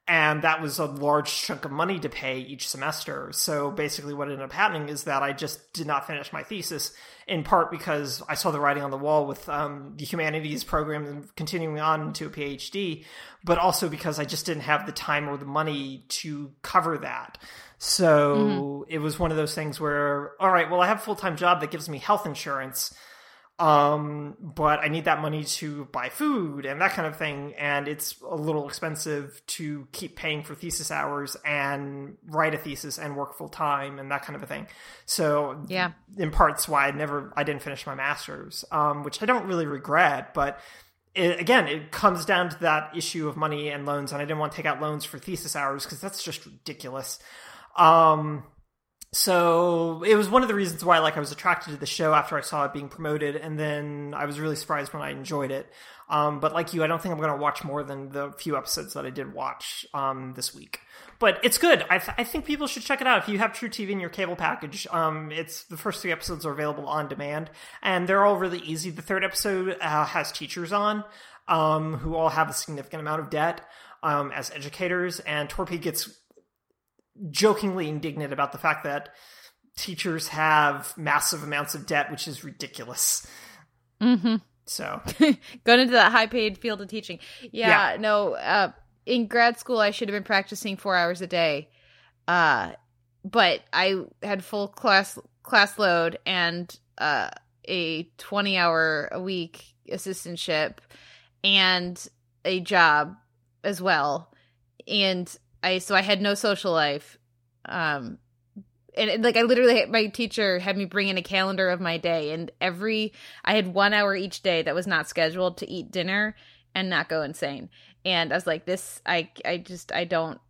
And that was a large chunk of money to pay each semester. So basically what ended up happening is that I just did not finish my thesis, in part because I saw the writing on the wall with um, the humanities program and continuing on to a PhD, but also because I just didn't have the time or the money to cover that. So mm-hmm. it was one of those things where, all right, well, I have a full-time job that gives me health insurance, Um, but I need that money to buy food and that kind of thing. And it's a little expensive to keep paying for thesis hours and write a thesis and work full time and that kind of a thing. So yeah, in parts why I never, I didn't finish my master's, um, which I don't really regret, but it, again, it comes down to that issue of money and loans. And I didn't want to take out loans for thesis hours because that's just ridiculous. Um, So it was one of the reasons why, like, I was attracted to the show after I saw it being promoted, and then I was really surprised when I enjoyed it. Um, but like you, I don't think I'm going to watch more than the few episodes that I did watch um, this week. But it's good. I, th- I think people should check it out. If you have True T V in your cable package, um, it's the first three episodes are available on demand, and they're all really easy. The third episode uh, has teachers on um, who all have a significant amount of debt um, as educators, and Torpey gets jokingly indignant about the fact that teachers have massive amounts of debt, which is ridiculous. Mm-hmm. So going into that high paid field of teaching. Yeah, yeah. no, uh, in grad school, I should have been practicing four hours a day. Uh, but I had full class, class load and, uh, a twenty hour a week assistantship and a job as well. And, I so I had no social life, um, and, and like I literally my teacher had me bring in a calendar of my day, and every I had one hour each day that was not scheduled to eat dinner and not go insane. And I was like, this I I just I don't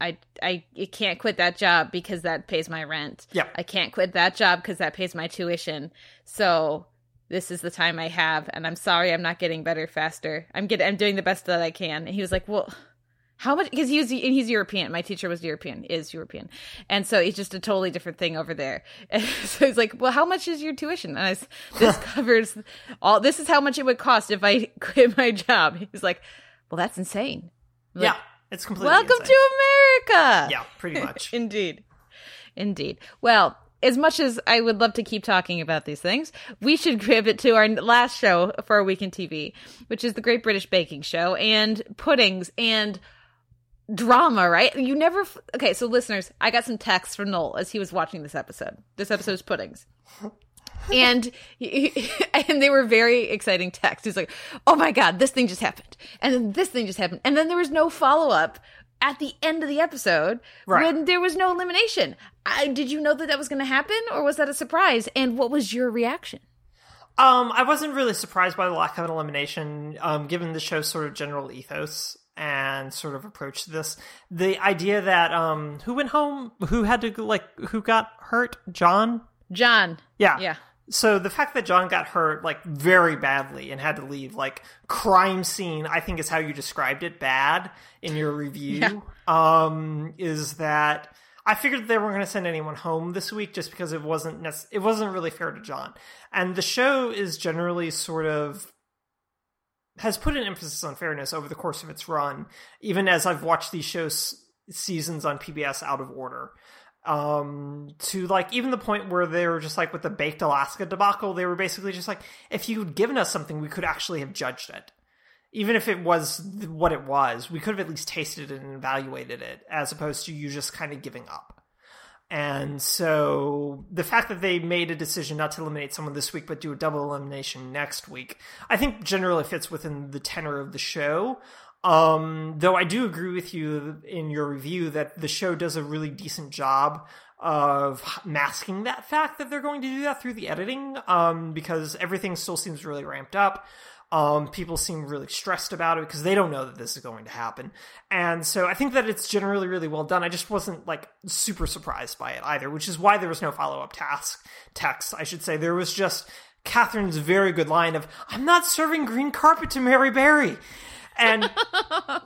I I it can't quit that job because that pays my rent. Yeah, I can't quit that job because that pays my tuition. So this is the time I have, and I'm sorry I'm not getting better faster. I'm get I'm doing the best that I can. And he was like, well. How much? Because he was, and he's European. My teacher was European, is European, and so it's just a totally different thing over there. And so he's like, "Well, how much is your tuition?" And I, this covers all. This is how much it would cost if I quit my job. He's like, "Well, that's insane." I'm yeah, like, it's completely. Welcome insane. To America. Yeah, pretty much. Indeed, indeed. Well, as much as I would love to keep talking about these things, we should pivot to our last show for a week in T V, which is the Great British Baking Show and Puddings and. Drama, right? You never... F- okay, so listeners, I got some texts from Noel as he was watching this episode. This episode's Puddings. And he, and they were very exciting texts. He's like, oh my God, this thing just happened. And then this thing just happened. And then there was no follow-up at the end of the episode right. when there was no elimination. I, did you know that that was going to happen? Or was that a surprise? And what was your reaction? Um, I wasn't really surprised by the lack of an elimination, um, given the show's sort of general ethos. And sort of approach this. The idea that, um, who went home, who had to, like, who got hurt? John? John. Yeah. Yeah. So the fact that John got hurt, like, very badly and had to leave, like, crime scene, I think is how you described it, bad, in your review, yeah. um, is that I figured they weren't going to send anyone home this week just because it wasn't, nec- it wasn't really fair to John. And the show is generally sort of, has put an emphasis on fairness over the course of its run, even as I've watched these shows seasons on P B S out of order. Um, to like, even the point where they were just like with the Baked Alaska debacle, they were basically just like, if you'd given us something, we could actually have judged it. Even if it was what it was, we could have at least tasted it and evaluated it, as opposed to you just kind of giving up. And so the fact that they made a decision not to eliminate someone this week, but do a double elimination next week, I think generally fits within the tenor of the show. Um, though I do agree with you in your review that the show does a really decent job of masking that fact that they're going to do that through the editing, um, because everything still seems really ramped up. Um, people seem really stressed about it because they don't know that this is going to happen. And so I think that it's generally really well done. I just wasn't like super surprised by it either, which is why there was no follow-up task text. I should say there was just Catherine's very good line of, I'm not serving green carpet to Mary Berry. And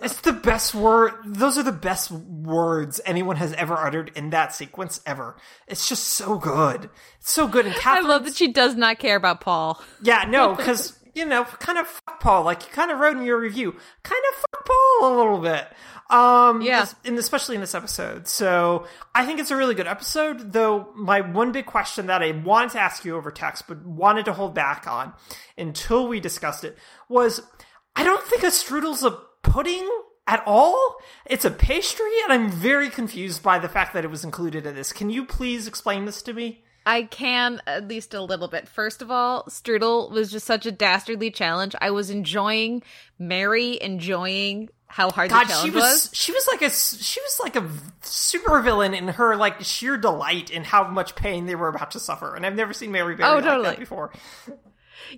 it's the best word. Those are the best words anyone has ever uttered in that sequence ever. It's just so good. It's so good. And Catherine's, I love that she does not care about Paul. Yeah, no, because you know, kind of fuck Paul, like you kind of wrote in your review, kind of fuck Paul a little bit. Um, yeah. And especially in this episode. So I think it's a really good episode, though my one big question that I wanted to ask you over text, but wanted to hold back on until we discussed it was, I don't think a strudel's a pudding at all. It's a pastry, and I'm very confused by the fact that it was included in this. Can you please explain this to me? I can, at least a little bit. First of all, strudel was just such a dastardly challenge. I was enjoying Mary enjoying how hard God, the challenge she was, was. She was like a she was like a supervillain in her like sheer delight in how much pain they were about to suffer. And I've never seen Mary Berry oh, like totally. that before.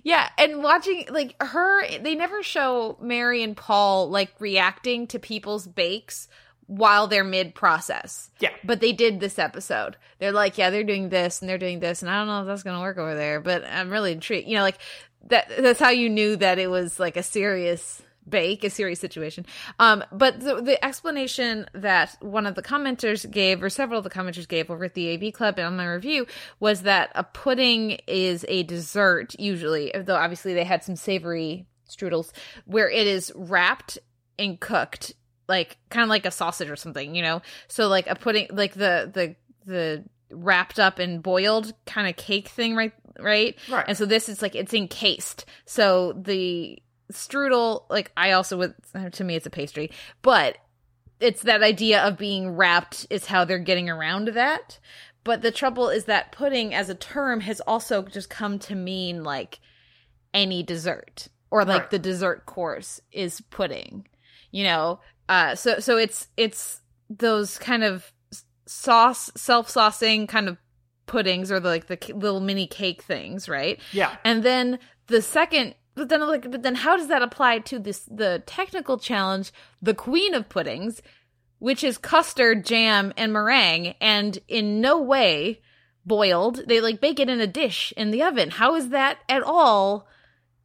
Yeah, and watching like her, they never show Mary and Paul like reacting to people's bakes while they're mid-process. Yeah. But they did this episode. They're like, yeah, they're doing this and they're doing this, and I don't know if that's going to work over there, but I'm really intrigued. You know, like, that. that's how you knew that it was, like, a serious bake, a serious situation. Um, but the, the explanation that one of the commenters gave, or several of the commenters gave over at the A V Club and on my review, was that a pudding is a dessert, usually, though obviously they had some savory strudels, where it is wrapped and cooked, like kind of like a sausage or something, you know? So like a pudding, like the, the, the wrapped up and boiled kind of cake thing, right? Right. Right. And so this is like, it's encased. So the strudel, like I also would, to me, it's a pastry, but it's that idea of being wrapped is how they're getting around that. But the trouble is that pudding as a term has also just come to mean like any dessert, or like right. the dessert course is pudding, you know? Uh, so, so it's, it's those kind of sauce, self-saucing kind of puddings, or the, like the little mini cake things. Right. Yeah. And then the second, but then like, but then how does that apply to this, the technical challenge, the queen of puddings, which is custard, jam, and meringue, and in no way boiled. They like bake it in a dish in the oven. How is that at all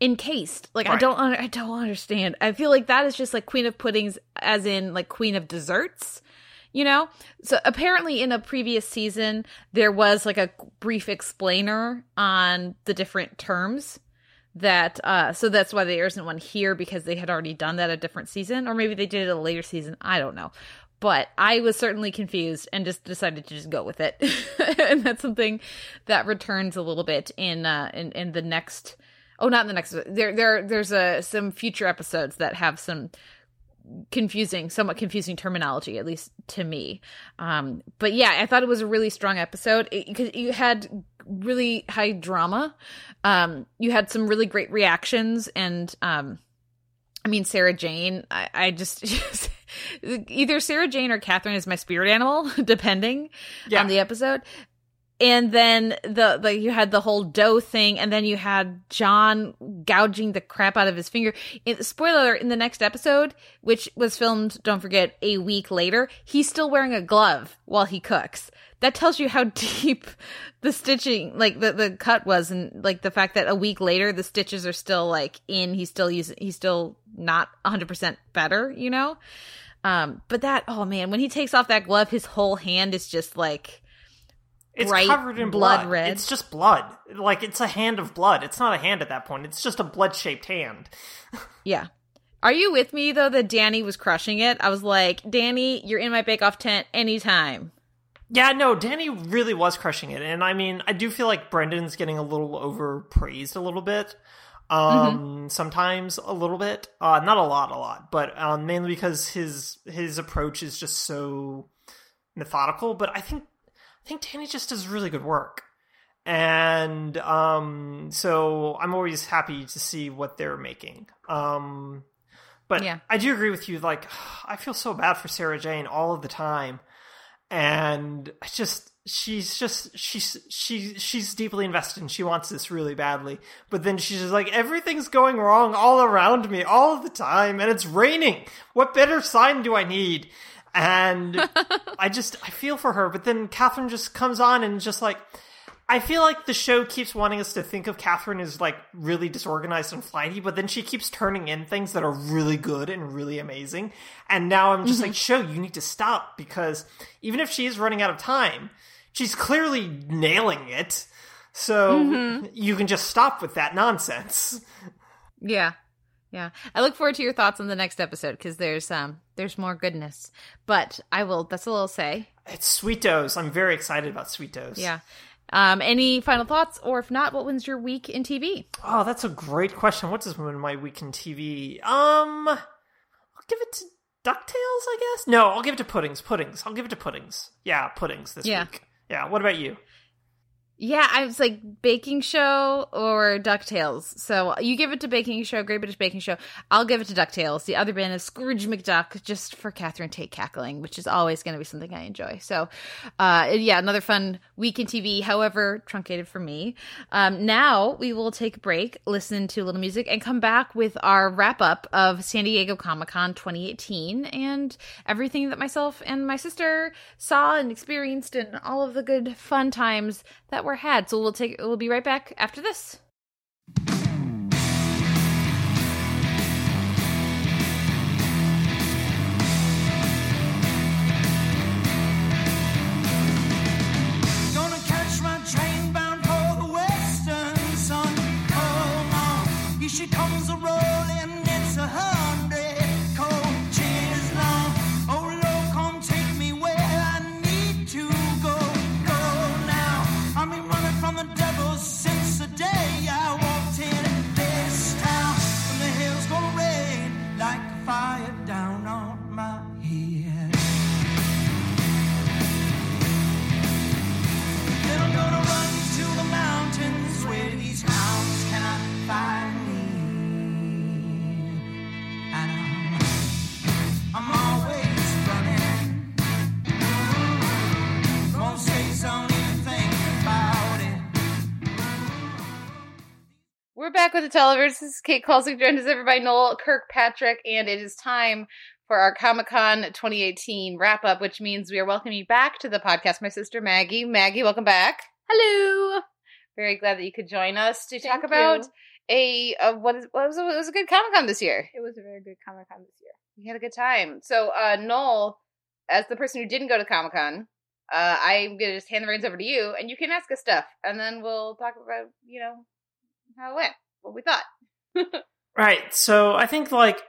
encased? Like, right. I don't, I don't understand. I feel like that is just like queen of puddings as in like queen of desserts, you know? So apparently in a previous season, there was like a brief explainer on the different terms that, uh, so that's why there isn't one here, because they had already done that a different season, or maybe they did it a later season. I don't know. But I was certainly confused and just decided to just go with it. And that's something that returns a little bit in, uh, in, in the next Oh, not in the next. There, there, there's a some future episodes that have some confusing, somewhat confusing terminology, at least to me. Um, but yeah, I thought it was a really strong episode because you had really high drama. Um, you had some really great reactions, and um, I mean, Sarah Jane. I, I just, just either Sarah Jane or Catherine is my spirit animal, depending yeah. on the episode. And then the, the you had the whole dough thing, and then you had John gouging the crap out of his finger. It, spoiler alert, in the next episode, which was filmed, don't forget, a week later, he's still wearing a glove while he cooks. That tells you how deep the stitching, like the, the cut was, and like the fact that a week later the stitches are still like in. He's still using. He's still not one hundred percent better, you know. Um, but that, oh man, when he takes off that glove, his whole hand is just like. It's bright, covered in blood. blood. Red. It's just blood. Like, it's a hand of blood. It's not a hand at that point. It's just a blood-shaped hand. Yeah. Are you with me, though, that Danny was crushing it? I was like, Danny, you're in my bake-off tent anytime. Yeah, no, Danny really was crushing it. And, I mean, I do feel like Brendan's getting a little overpraised a little bit. Um, mm-hmm. Sometimes a little bit. Uh, not a lot, a lot. But um, mainly because his his approach is just so methodical. But I think I think Tandy just does really good work. And um, so I'm always happy to see what they're making. Um, but yeah. I do agree with you. Like, I feel so bad for Sarah Jane all of the time. And I just, she's just, she's, she, she's deeply invested and she wants this really badly. But then she's just like, everything's going wrong all around me all of the time. And it's raining. What better sign do I need? And I just, I feel for her. But then Catherine just comes on and just like, I feel like the show keeps wanting us to think of Catherine as like really disorganized and flighty, but then she keeps turning in things that are really good and really amazing. And now I'm just mm-hmm. like, show, you need to stop, because even if she is running out of time, she's clearly nailing it. So mm-hmm. you can just stop with that nonsense. Yeah. Yeah, I look forward to your thoughts on the next episode, because there's um there's more goodness. But I will. That's all I'll say. It's Sweetos. I'm very excited about Sweetos. Yeah. Um. Any final thoughts, or if not, what wins your week in T V? Oh, that's a great question. What does win my week in T V? Um, I'll give it to DuckTales, I guess. No, I'll give it to Puddings. Puddings. I'll give it to Puddings. Yeah, Puddings this yeah. week. Yeah. What about you? Yeah, I was like Baking Show or DuckTales. So you give it to Baking Show, Great British Baking Show. I'll give it to DuckTales. The other band is Scrooge McDuck, just for Catherine Tate cackling, which is always going to be something I enjoy. So uh, yeah, another fun week in T V, however truncated for me. Um, now we will take a break, listen to a little music, and come back with our wrap-up of San Diego Comic-Con twenty eighteen and everything that myself and my sister saw and experienced and all of the good fun times that were had. So we'll take we'll be right back after this. We're back with the Televers. This is Kate Kulzick, joined as ever by Noel Kirkpatrick, and it is time for our Comic-Con twenty eighteen wrap-up, which means we are welcoming you back to the podcast, my sister Maggie. Maggie, welcome back. Hello. Very glad that you could join us to Thank talk about a, a what, is, what was a, it was a good Comic-Con this year. It was a very good Comic-Con this year. We had a good time. So, uh, Noel, as the person who didn't go to Comic-Con, uh, I'm going to just hand the reins over to you, and you can ask us stuff, and then we'll talk about, you know, how it went, what we thought. Right, so I think, like,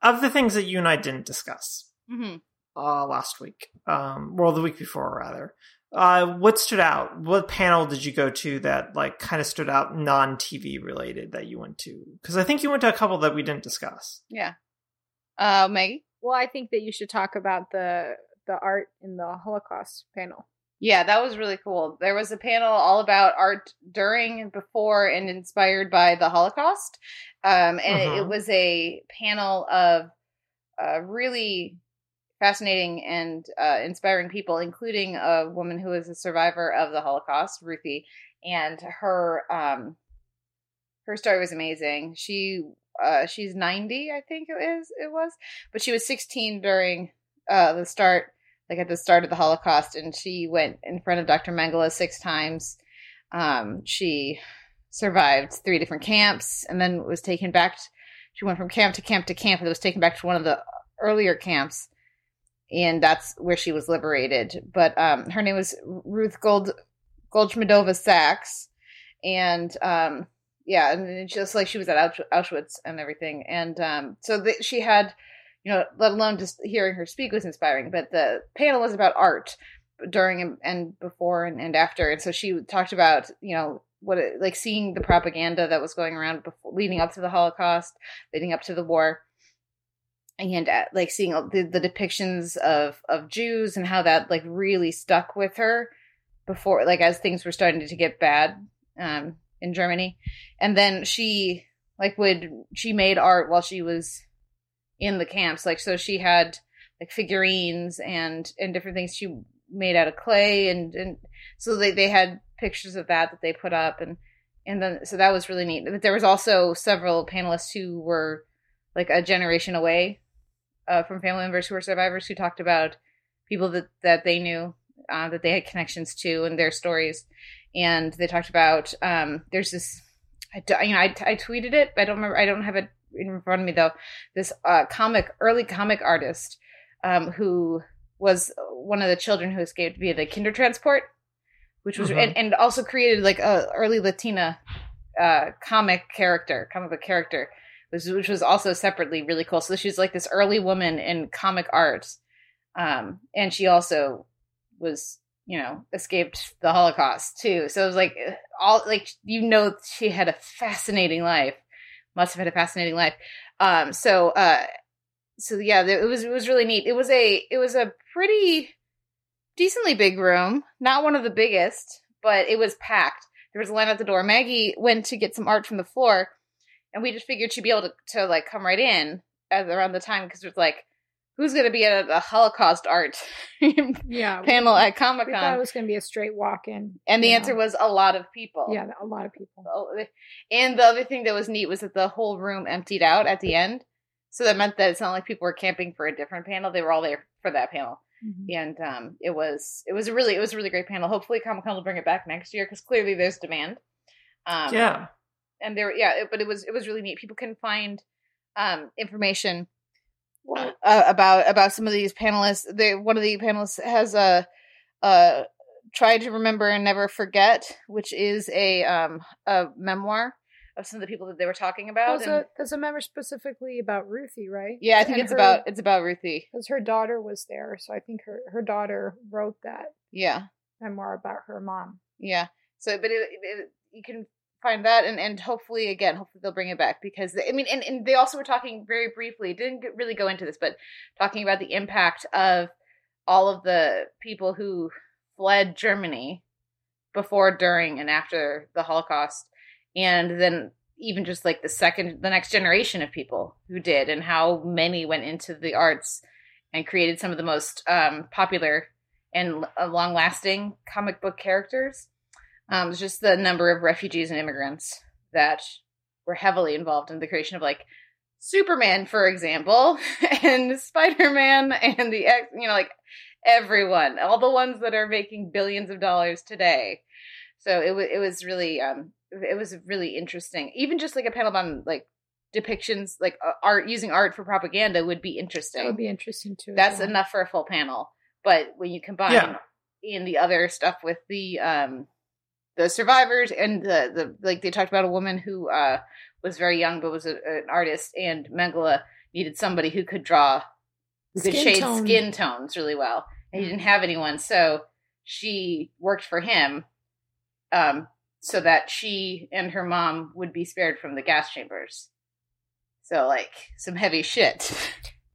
of the things that you and I didn't discuss mm-hmm. uh, last week, um, well, the week before, rather, uh, what stood out? What panel did you go to that, like, kind of stood out non-T V related that you went to? Because I think you went to a couple that we didn't discuss. Yeah. Uh, Maggie? Well, I think that you should talk about the the art in the Holocaust panel. Yeah, that was really cool. There was a panel all about art during and before and inspired by the Holocaust. Um, and uh-huh. it, it was a panel of uh, really fascinating and uh, inspiring people, including a woman who was a survivor of the Holocaust, Ruthie. And her um, her story was amazing. She uh, she's ninety, I think it is. It was. But she was sixteen during uh, the start. Like at the start of the Holocaust, and she went in front of Doctor Mengele six times. Um, she survived three different camps, and then was taken back. To, she went from camp to camp to camp, and was taken back to one of the earlier camps, and that's where she was liberated. But um, her name was Ruth Gold Goldschmidova Sachs, and um, yeah, and just like she was at Auschwitz and everything, and um, so the, she had. You know, let alone just hearing her speak was inspiring. But the panel was about art during and before and, and after. And so she talked about, you know, what it, like seeing the propaganda that was going around before, leading up to the Holocaust, leading up to the war. And at, like seeing the, the depictions of, of Jews and how that like really stuck with her before, like as things were starting to get bad um, in Germany. And then she like would, she made art while she was in the camps, like so she had like figurines and and different things she made out of clay and and so they they had pictures of that that they put up and and then so that was really neat. But there was also several panelists who were like a generation away uh from family members who were survivors who talked about people that that they knew uh that they had connections to and their stories, and they talked about um there's this I, you know I, I tweeted it I don't remember I don't have it in front of me though, this uh, comic, early comic artist um, who was one of the children who escaped via the Kinder Transport, which was, mm-hmm. and, and also created like a early Latina uh, comic character, comic book character, which, which was also separately really cool. So she's like this early woman in comic art. Um, and she also was, you know, escaped the Holocaust too. So it was like all like, you know, she had a fascinating life. Must have had a fascinating life. Um, so, uh, so yeah, it was it was really neat. It was a it was a pretty decently big room, not one of the biggest, but it was packed. There was a line at the door. Maggie went to get some art from the floor, and we just figured she'd be able to, to like, come right in at, around the time, because it was like, who's going to be at a, a Holocaust art yeah, panel at Comic-Con? We thought it was going to be a straight walk-in. And the know. answer was a lot of people. Yeah, a lot of people. And the other thing that was neat was that the whole room emptied out at the end. So that meant that it's not like people were camping for a different panel. They were all there for that panel. Mm-hmm. And um, it was it was a really, it was a really great panel. Hopefully Comic-Con will bring it back next year, because clearly there's demand. Um, yeah. And there, yeah, it, but it was, it was really neat. People can find um, information What? Uh, about about some of these panelists. They, one of the panelists has a, a Try to Remember and Never Forget, which is a um, a memoir of some of the people that they were talking about. There's, and, a, there's a memoir specifically about Ruthie, right? Yeah, I think and it's her, about it's about Ruthie. Because her daughter was there, so I think her, her daughter wrote that yeah memoir about her mom. Yeah, so but it, it, you can find that, and, and hopefully again hopefully they'll bring it back, because they, I mean and, and they also were talking very briefly, didn't get, really go into this, but talking about the impact of all of the people who fled Germany before, during, and after the Holocaust, and then even just like the second the next generation of people who did, and how many went into the arts and created some of the most um popular and long-lasting comic book characters. Um, it's just the number of refugees and immigrants that were heavily involved in the creation of, like, Superman, for example, and Spider-Man, and the, you know, like, everyone, all the ones that are making billions of dollars today. So it was, it was really, um, it was really interesting. Even just like a panel on, like, depictions, like uh, art, using art for propaganda would be interesting. That would be interesting too. That's yeah. enough for a full panel. But when you combine yeah. in the other stuff with the, um, the survivors, and the, the like they talked about a woman who uh, was very young but was a, an artist, and Mengele needed somebody who could draw, who could shade tone. skin tones really well, and he didn't have anyone, so she worked for him um, so that she and her mom would be spared from the gas chambers. So, like, some heavy shit.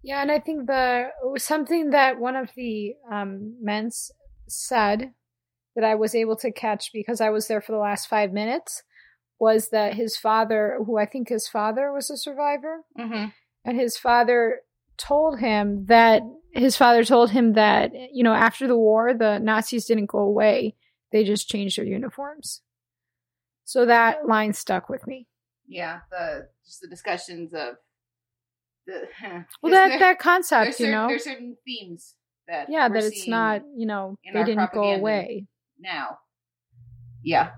Yeah, and I think the it was something that one of the um, men said that I was able to catch because I was there for the last five minutes was that his father, who I think his father was a survivor, mm-hmm. and his father told him that his father told him that, you know, after the war, the Nazis didn't go away. They just changed their uniforms. So that line stuck with me. Yeah. The, just the discussions of the, well, that, there, that concept, certain, you know, there's certain themes that, yeah, that it's not, you know, they didn't go away. Now, yeah,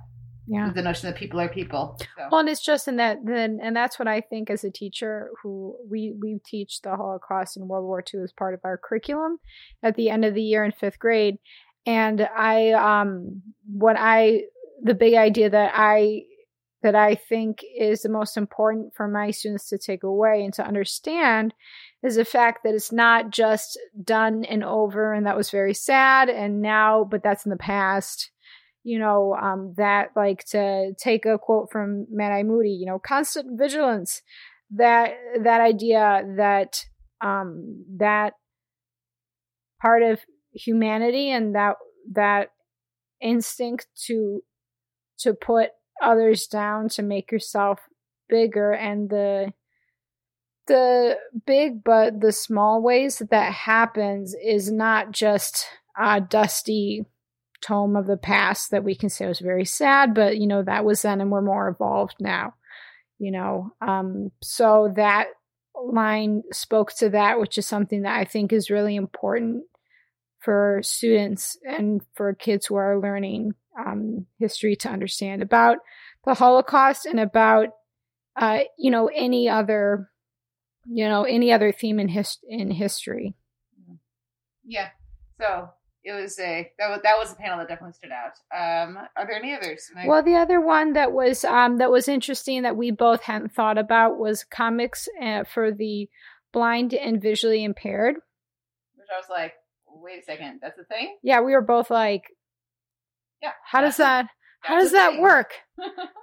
yeah, the notion that people are people. So. Well, and it's just in that, then, and that's what I think as a teacher, who we we teach the Holocaust and World War Two as part of our curriculum at the end of the year in fifth grade. And I, um, what I, the big idea that I that I think is the most important for my students to take away and to understand is the fact that it's not just done and over, and that was very sad, and now, but that's in the past, you know, um, that, like, to take a quote from Mad Eye Moody, you know, constant vigilance, that, that idea that, um, that part of humanity, and that, that instinct to, to put others down, to make yourself bigger, and the, the big but the small ways that that happens is not just a dusty tome of the past that we can say was very sad, but, you know, that was then, and we're more evolved now, you know. Um, so that line spoke to that, which is something that I think is really important for students and for kids who are learning um, history to understand about the Holocaust, and about, uh, you know, any other... you know, any other theme in his in history. Yeah. So it was a, that was, that was a panel that definitely stood out. Um, are there any others? I- well, the other one that was, um, that was interesting that we both hadn't thought about was comics uh, for the blind and visually impaired. Which I was like, wait a second, that's a thing? Yeah. We were both like, yeah, how does that, how does that work?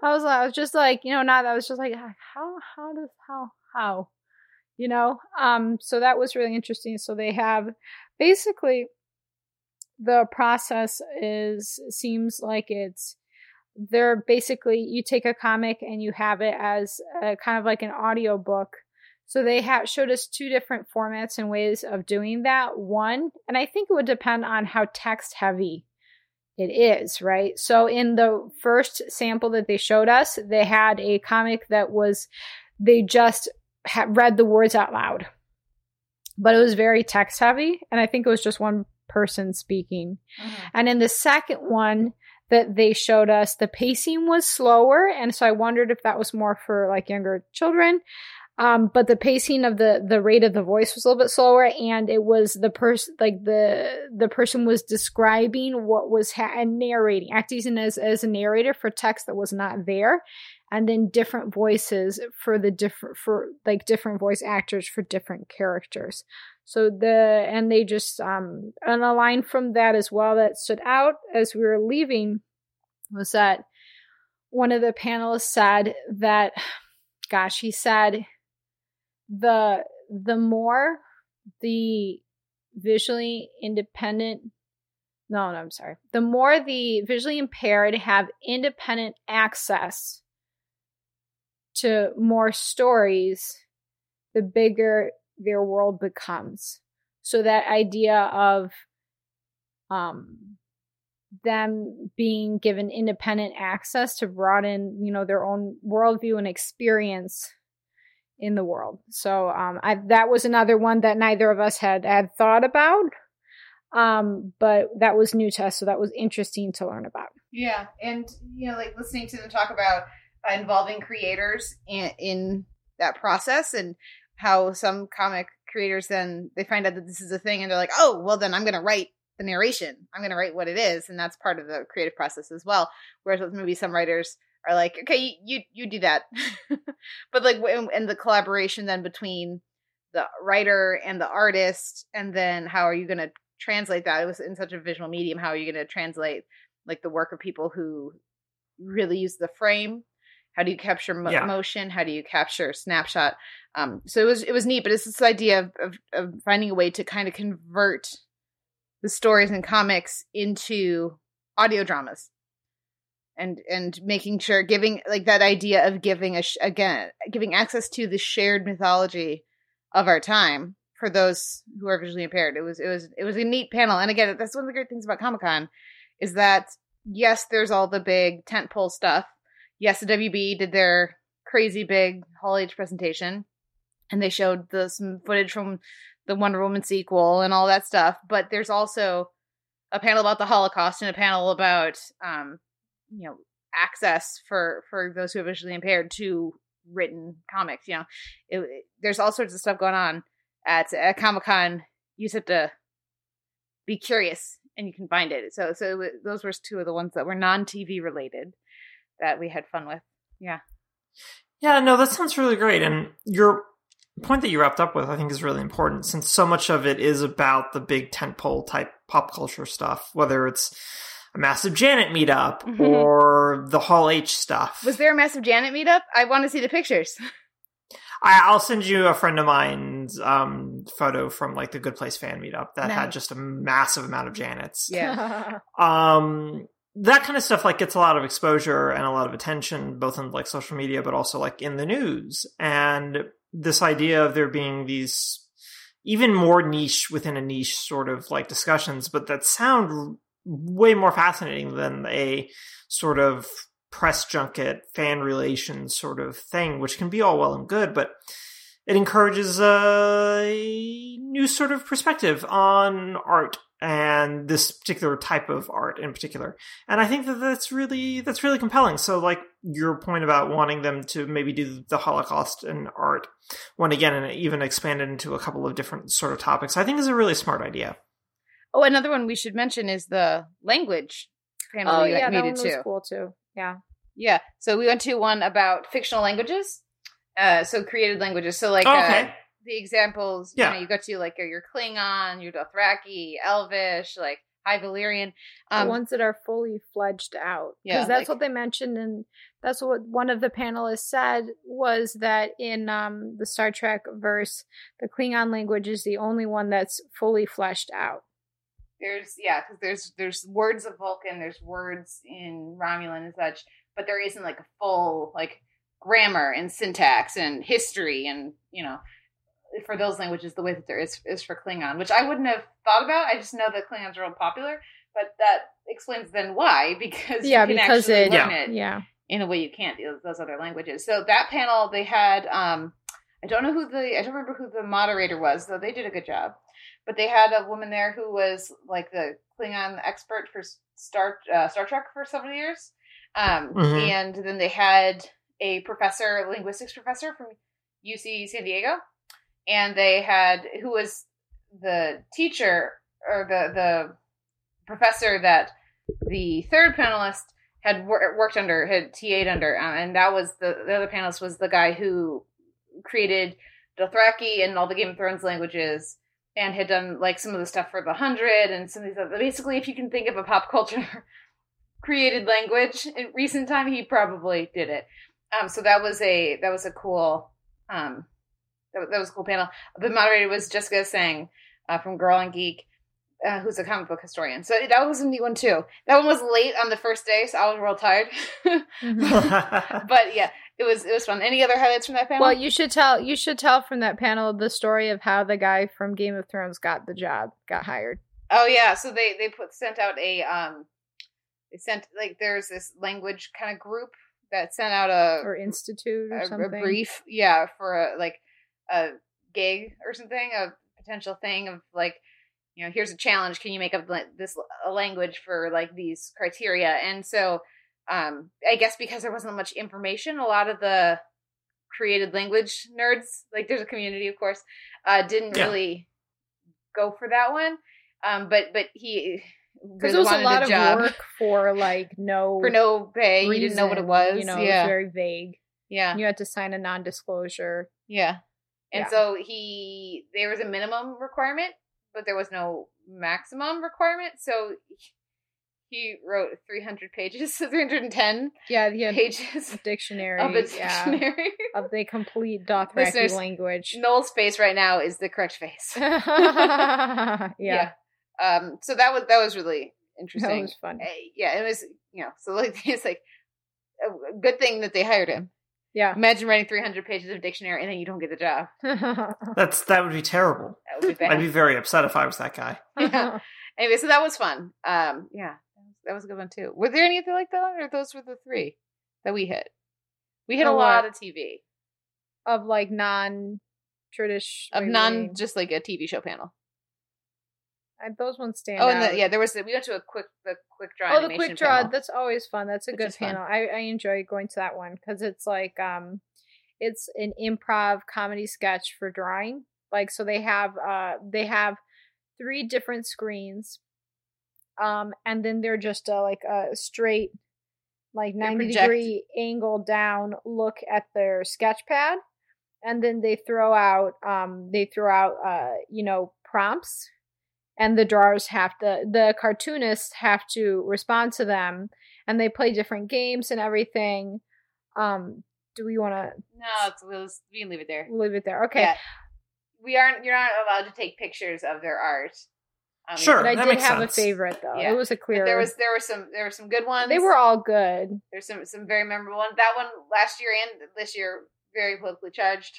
I was like, I was just like, you know, not, I was just like, how, how does, how, how? You know, um, so that was really interesting. So they have basically the process is seems like it's they're basically you take a comic and you have it as a, kind of like an audiobook. So they have showed us two different formats and ways of doing that. One, and I think it would depend on how text heavy it is, right? So in the first sample that they showed us, they had a comic that was, they just ha- read the words out loud. But it was very text heavy. And I think it was just one person speaking. Mm-hmm. And in the second one that they showed us, the pacing was slower. And so I wondered if that was more for like younger children. Um, but the pacing of the, the rate of the voice was a little bit slower, and it was the person, like the, the person was describing what was ha- and narrating, acting as, as a narrator for text that was not there. And then different voices for the different, for like different voice actors for different characters. So the, and they just, um, and a line from that as well that stood out as we were leaving was that one of the panelists said that, gosh, he said, The the more the visually independent, no, no, I'm sorry. The more the visually impaired have independent access to more stories, the bigger their world becomes. So that idea of um, them being given independent access to broaden, you know, their own worldview and experience in the world. So um, I, that was another one that neither of us had, had thought about, um, but that was new to us, so that was interesting to learn about. Yeah, and you know, like listening to them talk about uh, involving creators in, in that process, and how some comic creators then they find out that this is a thing, and they're like, oh, well, then I'm going to write the narration. I'm going to write what it is, and that's part of the creative process as well. Whereas with movies, some writers are like, okay, you you do that. But like, and the collaboration then between the writer and the artist, and then how are you going to translate that? It was in such a visual medium. How are you going to translate like the work of people who really use the frame? How do you capture mo- yeah. motion? How do you capture snapshot? Um, so it was it was neat, but it's this idea of, of, of finding a way to kind of convert the stories and comics into audio dramas. And and making sure, giving like that idea of giving a sh- again giving access to the shared mythology of our time for those who are visually impaired. It was it was it was a neat panel. And again, that's one of the great things about Comic-Con is that yes, there's all the big tentpole stuff. Yes, the W B did their crazy big Hall H presentation, and they showed the, some footage from the Wonder Woman sequel and all that stuff. But there's also a panel about the Holocaust and a panel about um, you know, access for, for those who are visually impaired to written comics. You know, it, it, there's all sorts of stuff going on at, at Comic-Con. You just have to be curious and you can find it. So, so it, those were two of the ones that were non-T V related that we had fun with. Yeah. Yeah, no, that sounds really great. And your point that you wrapped up with, I think is really important, since so much of it is about the big tentpole type pop culture stuff, whether it's a massive Janet meetup, mm-hmm. or the Hall H stuff. Was there a massive Janet meetup? I want to see the pictures. I, I'll send you a friend of mine's um, photo from like the Good Place fan meetup that nice. Had just a massive amount of Janets. Yeah, um, that kind of stuff like gets a lot of exposure and a lot of attention, both in like social media, but also like in the news. And this idea of there being these even more niche within a niche sort of like discussions, but that sound way more fascinating than a sort of press junket, fan relations sort of thing, which can be all well and good, but it encourages a new sort of perspective on art and this particular type of art in particular. And I think that that's really, that's really compelling. So like your point about wanting them to maybe do the Holocaust and art one again, and even expand it into a couple of different sort of topics, I think is a really smart idea. Oh, another one we should mention is the language panel. Oh, yeah, that one was cool, too. Yeah. Yeah. So we went to one about fictional languages. Uh, so created languages. So, like, oh, okay. uh, the examples, yeah. you know, you go to, like, your Klingon, your Dothraki, Elvish, like, High Valyrian. Um, the ones that are fully fledged out. Yeah. Because that's like, what they mentioned, and that's what one of the panelists said, was that in um, the Star Trek verse, the Klingon language is the only one that's fully fleshed out. There's, yeah, because there's there's words of Vulcan, there's words in Romulan and such, but there isn't like a full like grammar and syntax and history and, you know, for those languages the way that there is is for Klingon, which I wouldn't have thought about. I just know that Klingons are real popular, but that explains then why, because yeah, you can because actually it, learn yeah. it yeah. in a way you can't those other languages. So that panel they had, um, I don't know who the I don't remember who the moderator was, though they did a good job. But they had a woman there who was like the Klingon expert for Star uh, Star Trek for several years, um, mm-hmm. and then they had a professor, a linguistics professor from U C San Diego, and they had who was the teacher or the the professor that the third panelist had wor- worked under, had T A'd under, um, and that was the the other panelist was the guy who created Dothraki and all the Game of Thrones languages. And had done like some of the stuff for the hundred and some of these other. Basically, if you can think of a pop culture created language in recent time, he probably did it. Um, so that was a that was a cool um, that, that was a cool panel. The moderator was Jessica Sang uh, from Girl and Geek, uh, who's a comic book historian. So that was a neat one too. That one was late on the first day, so I was real tired. But yeah. It was it was fun. Any other highlights from that panel? Well, you should tell you should tell from that panel the story of how the guy from Game of Thrones got the job, got hired. Oh yeah, so they they put sent out a um, they sent like there's this language kind of group that sent out a or institute or a, something a brief yeah for a, like a gig or something, a potential thing of like, you know, here's a challenge, can you make up this a language for like these criteria? And so. Um, I guess because there wasn't much information, a lot of the created language nerds, like there's a community, of course, uh, didn't yeah. really go for that one. Um, but but he because really it was a lot a of work for like no for no pay. Reason, he didn't know what it was. You know, yeah. It was very vague. Yeah, you had to sign a non-disclosure. Yeah, and yeah. so he there was a minimum requirement, but there was no maximum requirement. So. He wrote three hundred pages, three hundred ten yeah, he had pages a dictionary, of a dictionary. Yeah, of the complete Dothraki language. Noel's face right now is the correct face. yeah. yeah. Um. So that was that was really interesting. That was fun. Uh, yeah, it was. You know, so like it's like a good thing that they hired him. Yeah. Imagine writing three hundred pages of dictionary and then you don't get the job. That's that would be terrible. That would be bad. I'd be very upset if I was that guy. Yeah. Anyway, so that was fun. Um. Yeah. That was a good one too. Were there any other like that, or those were the three that we hit? We hit a, a lot, lot of T V, of like non-tradish, of non just like a T V show panel. I, those ones stand. Oh, and out. The, yeah, there was the, we went to a quick the quick draw. Oh, the quick draw. Panel. That's always fun. That's a Which good panel. I, I enjoy going to that one because it's like um, it's an improv comedy sketch for drawing. Like so, they have uh, they have three different screens. Um, and then they're just a, like a straight, like ninety degree angle down look at their sketch pad. And then they throw out, um, they throw out, uh, you know, prompts and the drawers have to, the cartoonists have to respond to them and they play different games and everything. Um, do we want to? No, it's, we'll, we can leave it there. Leave it there. Okay. Yeah. We aren't, you're not allowed to take pictures of their art. Um, sure, but I that did makes have sense. A favorite though. Yeah. It was a clear. But there was there were some there were some good ones. They were all good. There's some some very memorable ones. That one last year and this year very politically charged.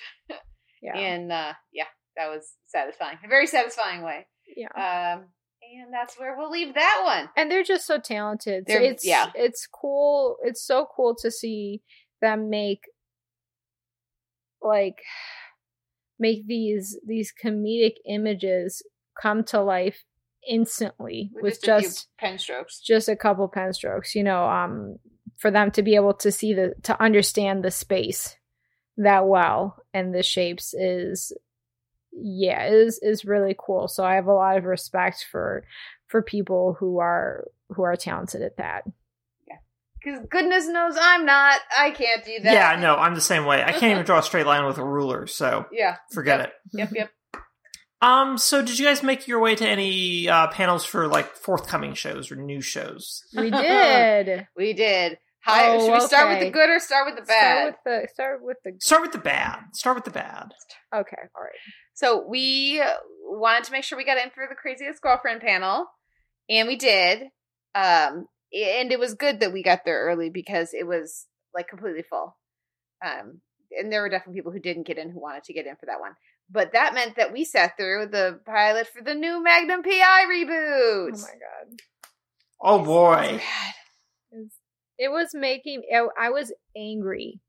Yeah, and uh, yeah, that was satisfying, a very satisfying way. Yeah, um, and that's where we'll leave that one. And they're just so talented. So it's yeah. it's cool. It's so cool to see them make like make these these comedic images come to life. Instantly with, with just, just pen strokes, just a couple pen strokes, you know, um, for them to be able to see the, to understand the space that well and the shapes is, yeah, is, is really cool. So I have a lot of respect for, for people who are, who are talented at that. Yeah. Cause goodness knows I'm not, I can't do that. Yeah, no, I'm the same way. I can't even draw a straight line with a ruler. So yeah, forget yep. it. Yep. Yep. Um, so did you guys make your way to any uh, panels for, like, forthcoming shows or new shows? We did. we did. Hi, oh, should we okay. start with the good or start with the bad? Start with the, start with the good. Start with the bad. Start with the bad. Okay, all right. So we wanted to make sure we got in for the Craziest Girlfriend panel. And we did. Um, and it was good that we got there early because it was like completely full. Um, and there were definitely people who didn't get in who wanted to get in for that one. But that meant that we sat through the pilot for the new Magnum P I reboot. Oh, my God. Oh, boy. It was making – I was angry.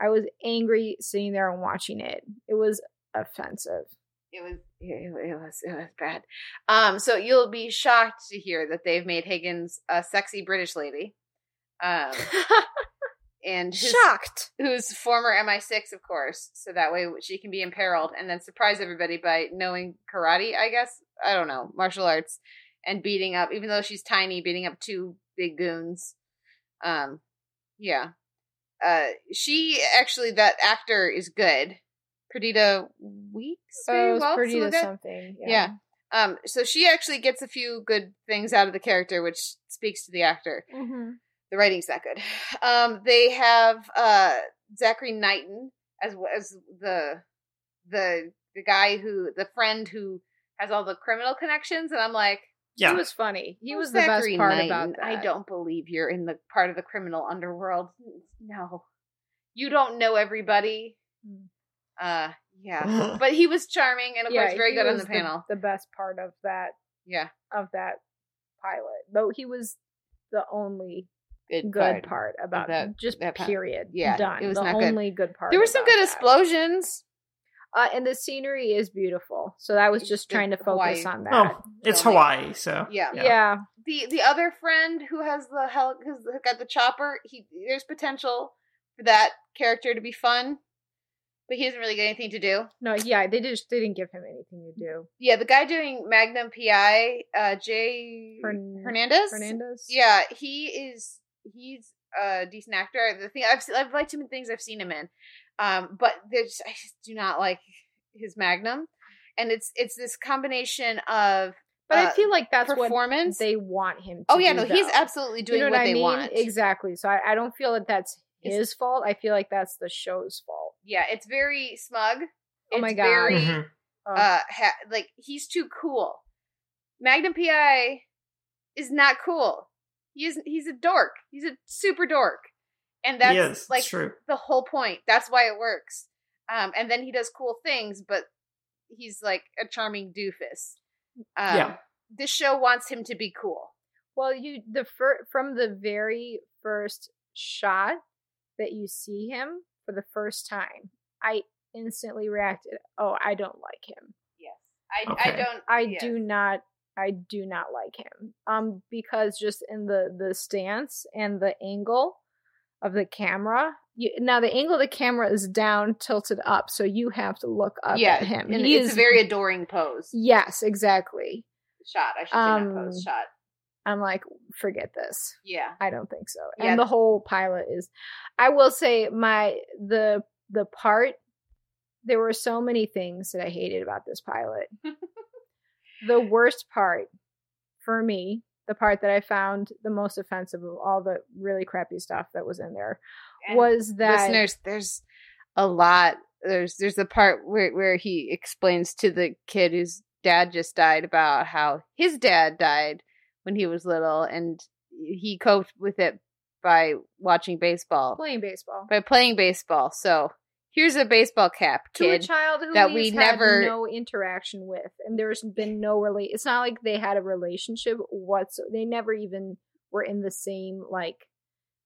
I was angry sitting there and watching it. It was offensive. It was it was it was bad. Um, so you'll be shocked to hear that they've made Higgins a sexy British lady. Um, and who's, shocked, who's former M I six, of course. So that way she can be imperiled and then surprise everybody by knowing karate. I guess I don't know martial arts and beating up, even though she's tiny, beating up two big goons. Um, yeah. Uh, she actually that actor is good. Perdita Weeks, oh, well, Perdita something, yeah. yeah. Um, so she actually gets a few good things out of the character, which speaks to the actor. Mm-hmm. The writing's not good. Um, they have uh, Zachary Knighton as as the the the guy who the friend who has all the criminal connections, and I'm like, yeah. he was funny. He was the best part Knighton, about that. I don't believe you're in the part of the criminal underworld. No, you don't know everybody. Mm. Uh, yeah, but he was charming and of yeah, course very good on the panel. The, the best part of that, yeah, of that pilot. Though he was the only good, good part, part about that, just that period. Part. Yeah, done. It was the not only good, good part. There were some good explosions. Uh, and the scenery is beautiful. So I was just trying to focus Hawaii. on that. Oh, it's so, Hawaii, so yeah, yeah. yeah. The the other friend who has the hell, who's got the chopper. He there's potential for that character to be fun. But he doesn't really get anything to do. No, yeah, they just they didn't give him anything to do. Yeah, the guy doing Magnum P I, uh, Jay Hern- Hernandez. Hernandez. Yeah, he is. He's a decent actor. The thing I've seen, I've liked him in things I've seen him in, um, but there's I just do not like his Magnum, and it's it's this combination of. But uh, I feel like that's performance. What they want him to do. Oh yeah, do, no, though. He's absolutely doing you know what, what I they mean? Want. Exactly. So I, I don't feel that that's his it's, fault. I feel like that's the show's fault. Yeah, it's very smug. It's oh my god! Very, mm-hmm. oh. Uh, ha- like he's too cool. Magnum P I is not cool. He is. He's a dork. He's a super dork, and that's yes, like true. The whole point. That's why it works. Um, and then he does cool things, but he's like a charming doofus. Um, yeah. This show wants him to be cool. Well, you the fir- from the very first shot that you see him. For the first time, I instantly reacted. Oh, I don't like him. Yes, I, okay. I don't. I yes. do not. I do not like him. Um, because just in the the stance and the angle of the camera. You, now the angle of the camera is down, tilted up, so you have to look up yeah, at him. And he it's is, a very adoring pose. Yes, exactly. Shot. I should say um, not pose. Shot. I'm like, forget this. Yeah. I don't think so. And yeah. the whole pilot is, I will say my, the, the part, there were so many things that I hated about this pilot. The worst part for me, the part that I found the most offensive of all the really crappy stuff that was in there and was that. Listeners, there's a lot. There's, there's the part where, where he explains to the kid whose dad just died about how his dad died. When he was little, and he coped with it by watching baseball, playing baseball, by playing baseball. So here's a baseball cap, kid, to a child who that we never had no interaction with, and there's been no relate. It's not like they had a relationship whatsoever. They never even were in the same like.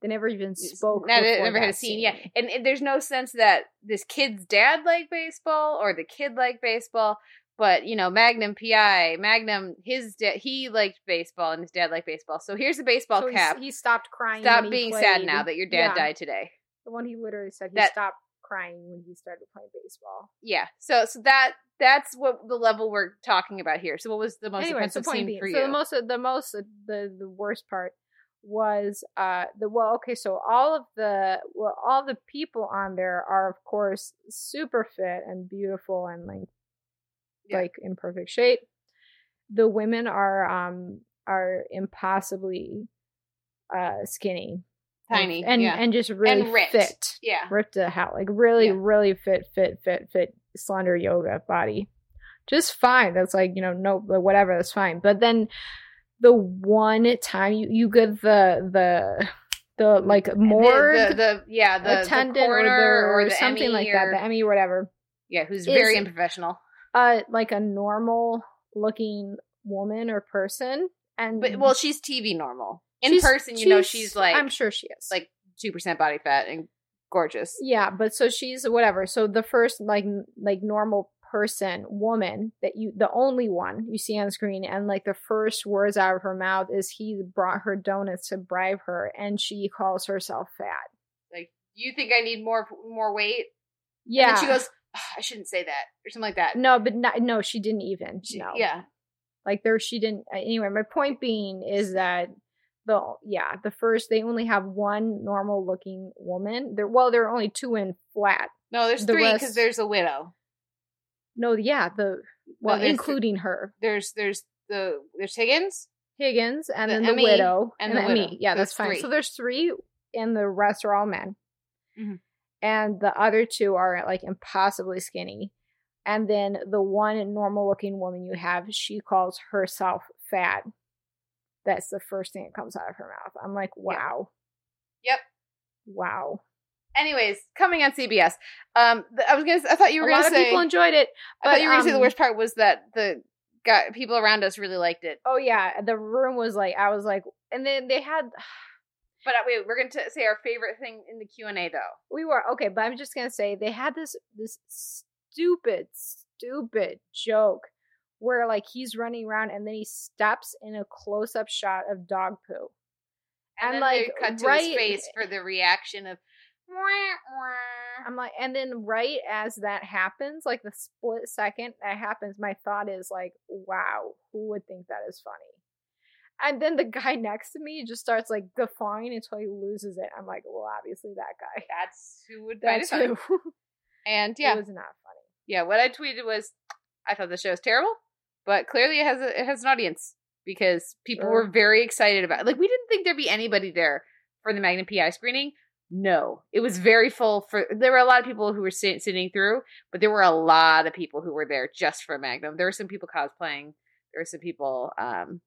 They never even spoke. Not, never had a scene. scene. Yeah, and, and there's no sense that this kid's dad liked baseball or the kid liked baseball. But, you know, Magnum P I, Magnum, his da- he liked baseball and his dad liked baseball. So here's the baseball so cap. He stopped crying. Stop being played. Sad now that your dad yeah. died today. The one he literally said he that, stopped crying when he started playing baseball. Yeah. So so that that's what the level we're talking about here. So what was the most anyway, offensive the scene being, for you? So the most, the, most the, the worst part was, uh, the well, okay, so all of the, well, all the people on there are, of course, super fit and beautiful and, like, Yeah. like in perfect shape. The women are um are impossibly uh skinny, tiny, and yeah. and just really and ripped. fit, yeah, ripped out, like really, yeah. really fit, fit, fit, fit, slender yoga body, just fine. That's like you know no whatever, that's fine. But then the one time you, you get the the the like morgue the, the, the yeah the attendant the coroner or, the, or, or the something Emmy like or, that the Emmy or whatever yeah who's is, very unprofessional uh like a normal looking woman or person and but well she's T V normal in person you know she's like I'm sure she is like two percent body fat and gorgeous yeah but so she's whatever so the first like like normal person woman that you the only one you see on screen and like the first words out of her mouth is he brought her donuts to bribe her and she calls herself fat like you think I need more more weight yeah and then she goes oh, I shouldn't say that or something like that no but not, no she didn't even she, no yeah like there she didn't anyway my point being is that the yeah the first they only have one normal looking woman there well there are only two in flat no there's the three because there's a widow no yeah the well no, including her there's there's the there's Higgins Higgins and the then Emmy, the widow and, and the Emmy widow. yeah so that's fine three. So there's three and the rest are all men mm-hmm. and the other two are like impossibly skinny and then the one normal looking woman you have she calls herself fat. That's the first thing that comes out of her mouth. I'm like, wow. Yep. Wow. Anyways, coming on C B S. Um, th- I was gonna. I thought you were gonna say. A lot of people enjoyed it. But, I thought you were um, gonna say the worst part was that the guy, people around us really liked it. Oh yeah, the room was like. I was like, and then they had. But uh, wait, we're gonna t- say our favorite thing in the Q and A though. We were okay, but I'm just gonna say they had this this stupid stupid joke. Where, like, he's running around and then he stops in a close-up shot of dog poo. And, and then like, they cut to right, his face for the reaction of, wah, wah. I'm like, and then right as that happens, like, the split second that happens, my thought is, like, wow, who would think that is funny? And then the guy next to me just starts, like, guffawing until he loses it. I'm like, well, obviously that guy. That's who would That's who. And, yeah. It was not funny. Yeah, what I tweeted was, I thought the show was terrible. But clearly it has a, it has an audience because people sure. were very excited about it. Like, we didn't think there'd be anybody there for the Magnum P I screening. No. It was very full. For There were a lot of people who were sit, sitting through, but there were a lot of people who were there just for Magnum. There were some people cosplaying. There were some people, um,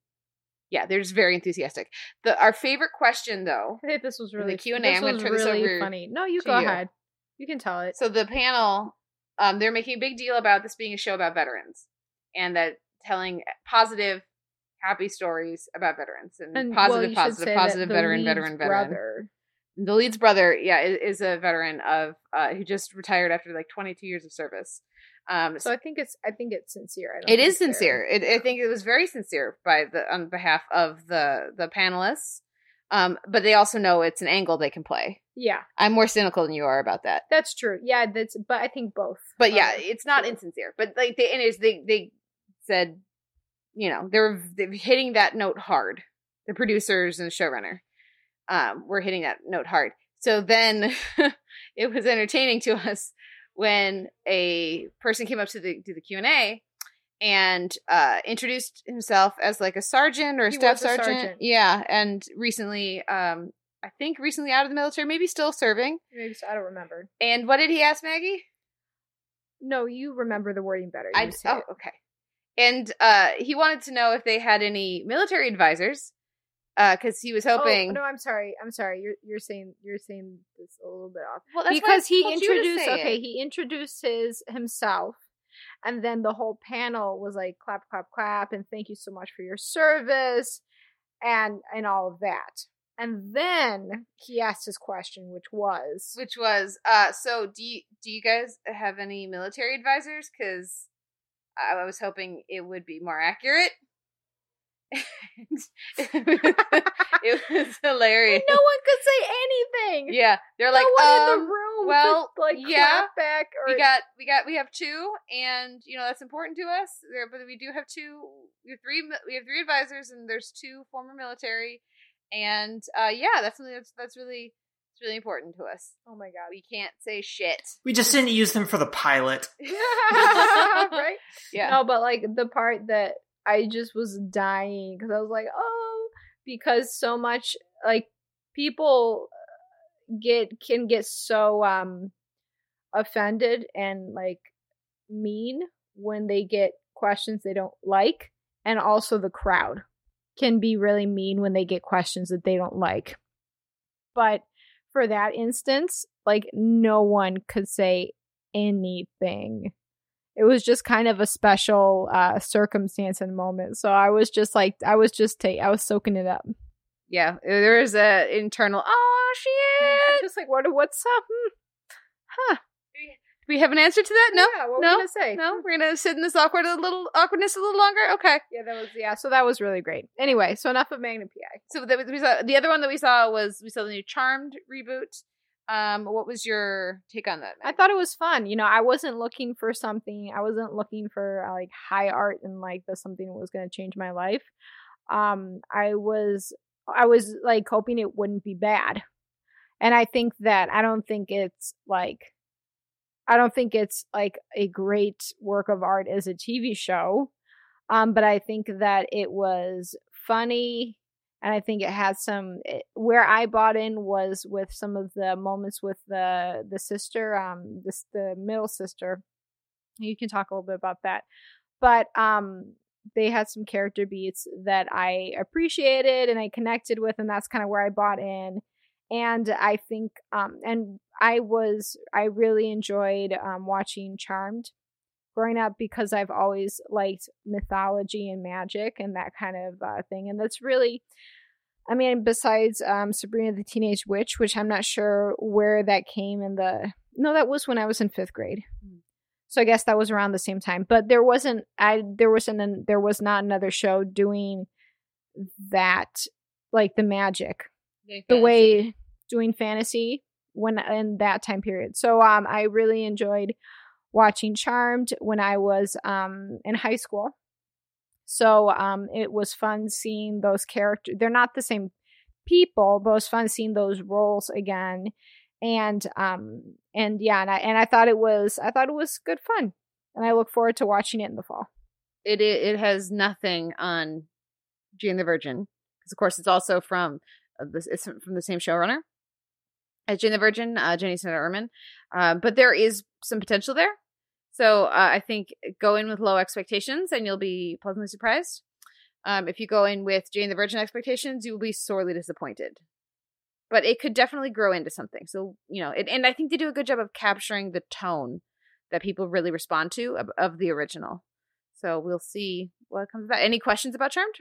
yeah, they're just very enthusiastic. The Our favorite question, though. I think this was really, the Q and A, this I'm going to turn really this over funny. No, you go you. ahead. You can tell it. So the panel, um, they're making a big deal about this being a show about veterans and that telling positive, happy stories about veterans and, and positive, well, positive, positive veteran, veteran, veteran, veteran. The lead's brother, yeah, is, is a veteran of uh, who just retired after like twenty-two years of service. Um, so I think it's, I think it's sincere. I don't it is sincere. It, I think it was very sincere by the on behalf of the the panelists. Um, but they also know it's an angle they can play. Yeah, I'm more cynical than you are about that. That's true. Yeah, that's. But I think both. But yeah, um, it's not true. Insincere. But like they, and it's they they. said, you know, they were, they were hitting that note hard. The producers and the showrunner um, were hitting that note hard. So then it was entertaining to us when a person came up to the to the Q and A and uh, introduced himself as like a sergeant or a he staff sergeant. sergeant. Yeah, and recently, um, I think recently out of the military, maybe still serving. Maybe, I don't remember. And what did he ask, Maggie? No, you remember the wording better. You I oh, it. okay. And uh, he wanted to know if they had any military advisors, because uh, he was hoping. Oh, no, I'm sorry, I'm sorry. You're you're saying you're saying this a little bit off. Well, that's because he introduced. Okay, it. he introduced his himself, and then the whole panel was like clap, clap, clap, and thank you so much for your service, and and all of that. And then he asked his question, which was, which was, uh, so do you, do you guys have any military advisors? Because I was hoping it would be more accurate. It was hilarious. No one could say anything. Yeah, they're no like, no one um, in the room. Well, could, like, yeah, clap back or... we got, we got, we have two, and you know that's important to us. There, but we do have two. We have three. We have three advisors, and there's two former military, and uh, yeah, that's something that's that's really it's really important to us. Oh my god, we can't say shit. We just didn't use them for the pilot. Right? Yeah. No, but like the part that I just was dying because I was like, oh, because so much like people get can get so um offended and like mean when they get questions they don't like, and also the crowd can be really mean when they get questions that they don't like. But for that instance, like, no one could say anything. It was just kind of a special uh, circumstance and moment. So I was just like, I was just, ta- I was soaking it up. Yeah, there was an internal, oh, shit. Just like, what, what's up? Huh. We have an answer to that? No? Yeah, what no? were we going to say? No? We're going to sit in this awkward a little awkwardness a little longer? Okay. Yeah, that was, yeah, so that was really great. Anyway, so enough of Magnum P I. So that we saw, the other one that we saw was, we saw the new Charmed reboot. Um, what was your take on that, Maggie? I thought it was fun. You know, I wasn't looking for something. I wasn't looking for uh, like high art and like the something that was going to change my life. Um, I was, I was like hoping it wouldn't be bad. And I think that, I don't think it's like, I don't think it's like a great work of art as a T V show. Um, but I think that it was funny. And I think it had some, it, where I bought in was with some of the moments with the the sister, um, this the middle sister. You can talk a little bit about that, but um, they had some character beats that I appreciated and I connected with, and that's kind of where I bought in. And I think, um, and I was, I really enjoyed um, watching Charmed growing up, because I've always liked mythology and magic and that kind of uh, thing. And that's really, I mean, besides um, Sabrina the Teenage Witch, which I'm not sure where that came in the, no, that was when I was in fifth grade. Mm. So I guess that was around the same time, but there wasn't, I, there wasn't, an, there was not another show doing that, like the magic, yeah, the way doing fantasy when in that time period. So um, I really enjoyed watching Charmed when I was um in high school. So um it was fun seeing those characters. They're not the same people, but it was fun seeing those roles again. And um and yeah, and I and I thought it was I thought it was good fun. And I look forward to watching it in the fall. It it, it has nothing on Jane the Virgin, because of course it's also from uh, this it's from the same showrunner as Jane the Virgin, uh, Jenny Senator Ehrman. Uh, but there is some potential there. So uh, I think go in with low expectations and you'll be pleasantly surprised. Um, if you go in with Jane the Virgin expectations, you will be sorely disappointed. But it could definitely grow into something. So, you know, it, and I think they do a good job of capturing the tone that people really respond to of, of the original. So we'll see what comes of that. Any questions about Charmed?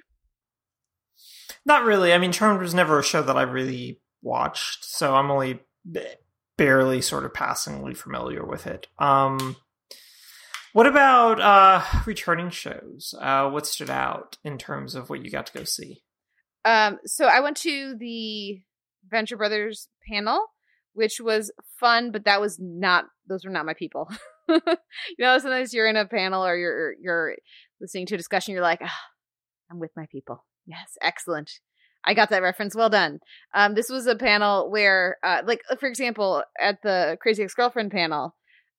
Not really. I mean, Charmed was never a show that I really watched, so I'm only b- barely sort of passingly familiar with it. Um what about uh returning shows? Uh what stood out in terms of what you got to go see? Um so I went to the Venture Brothers panel, which was fun, but that was not those were not my people. You know, sometimes you're in a panel or you're you're listening to a discussion, you're like, oh, I'm with my people. Yes, excellent, I got that reference. Well done. Um, this was a panel where, uh, like, for example, at the Crazy Ex-Girlfriend panel,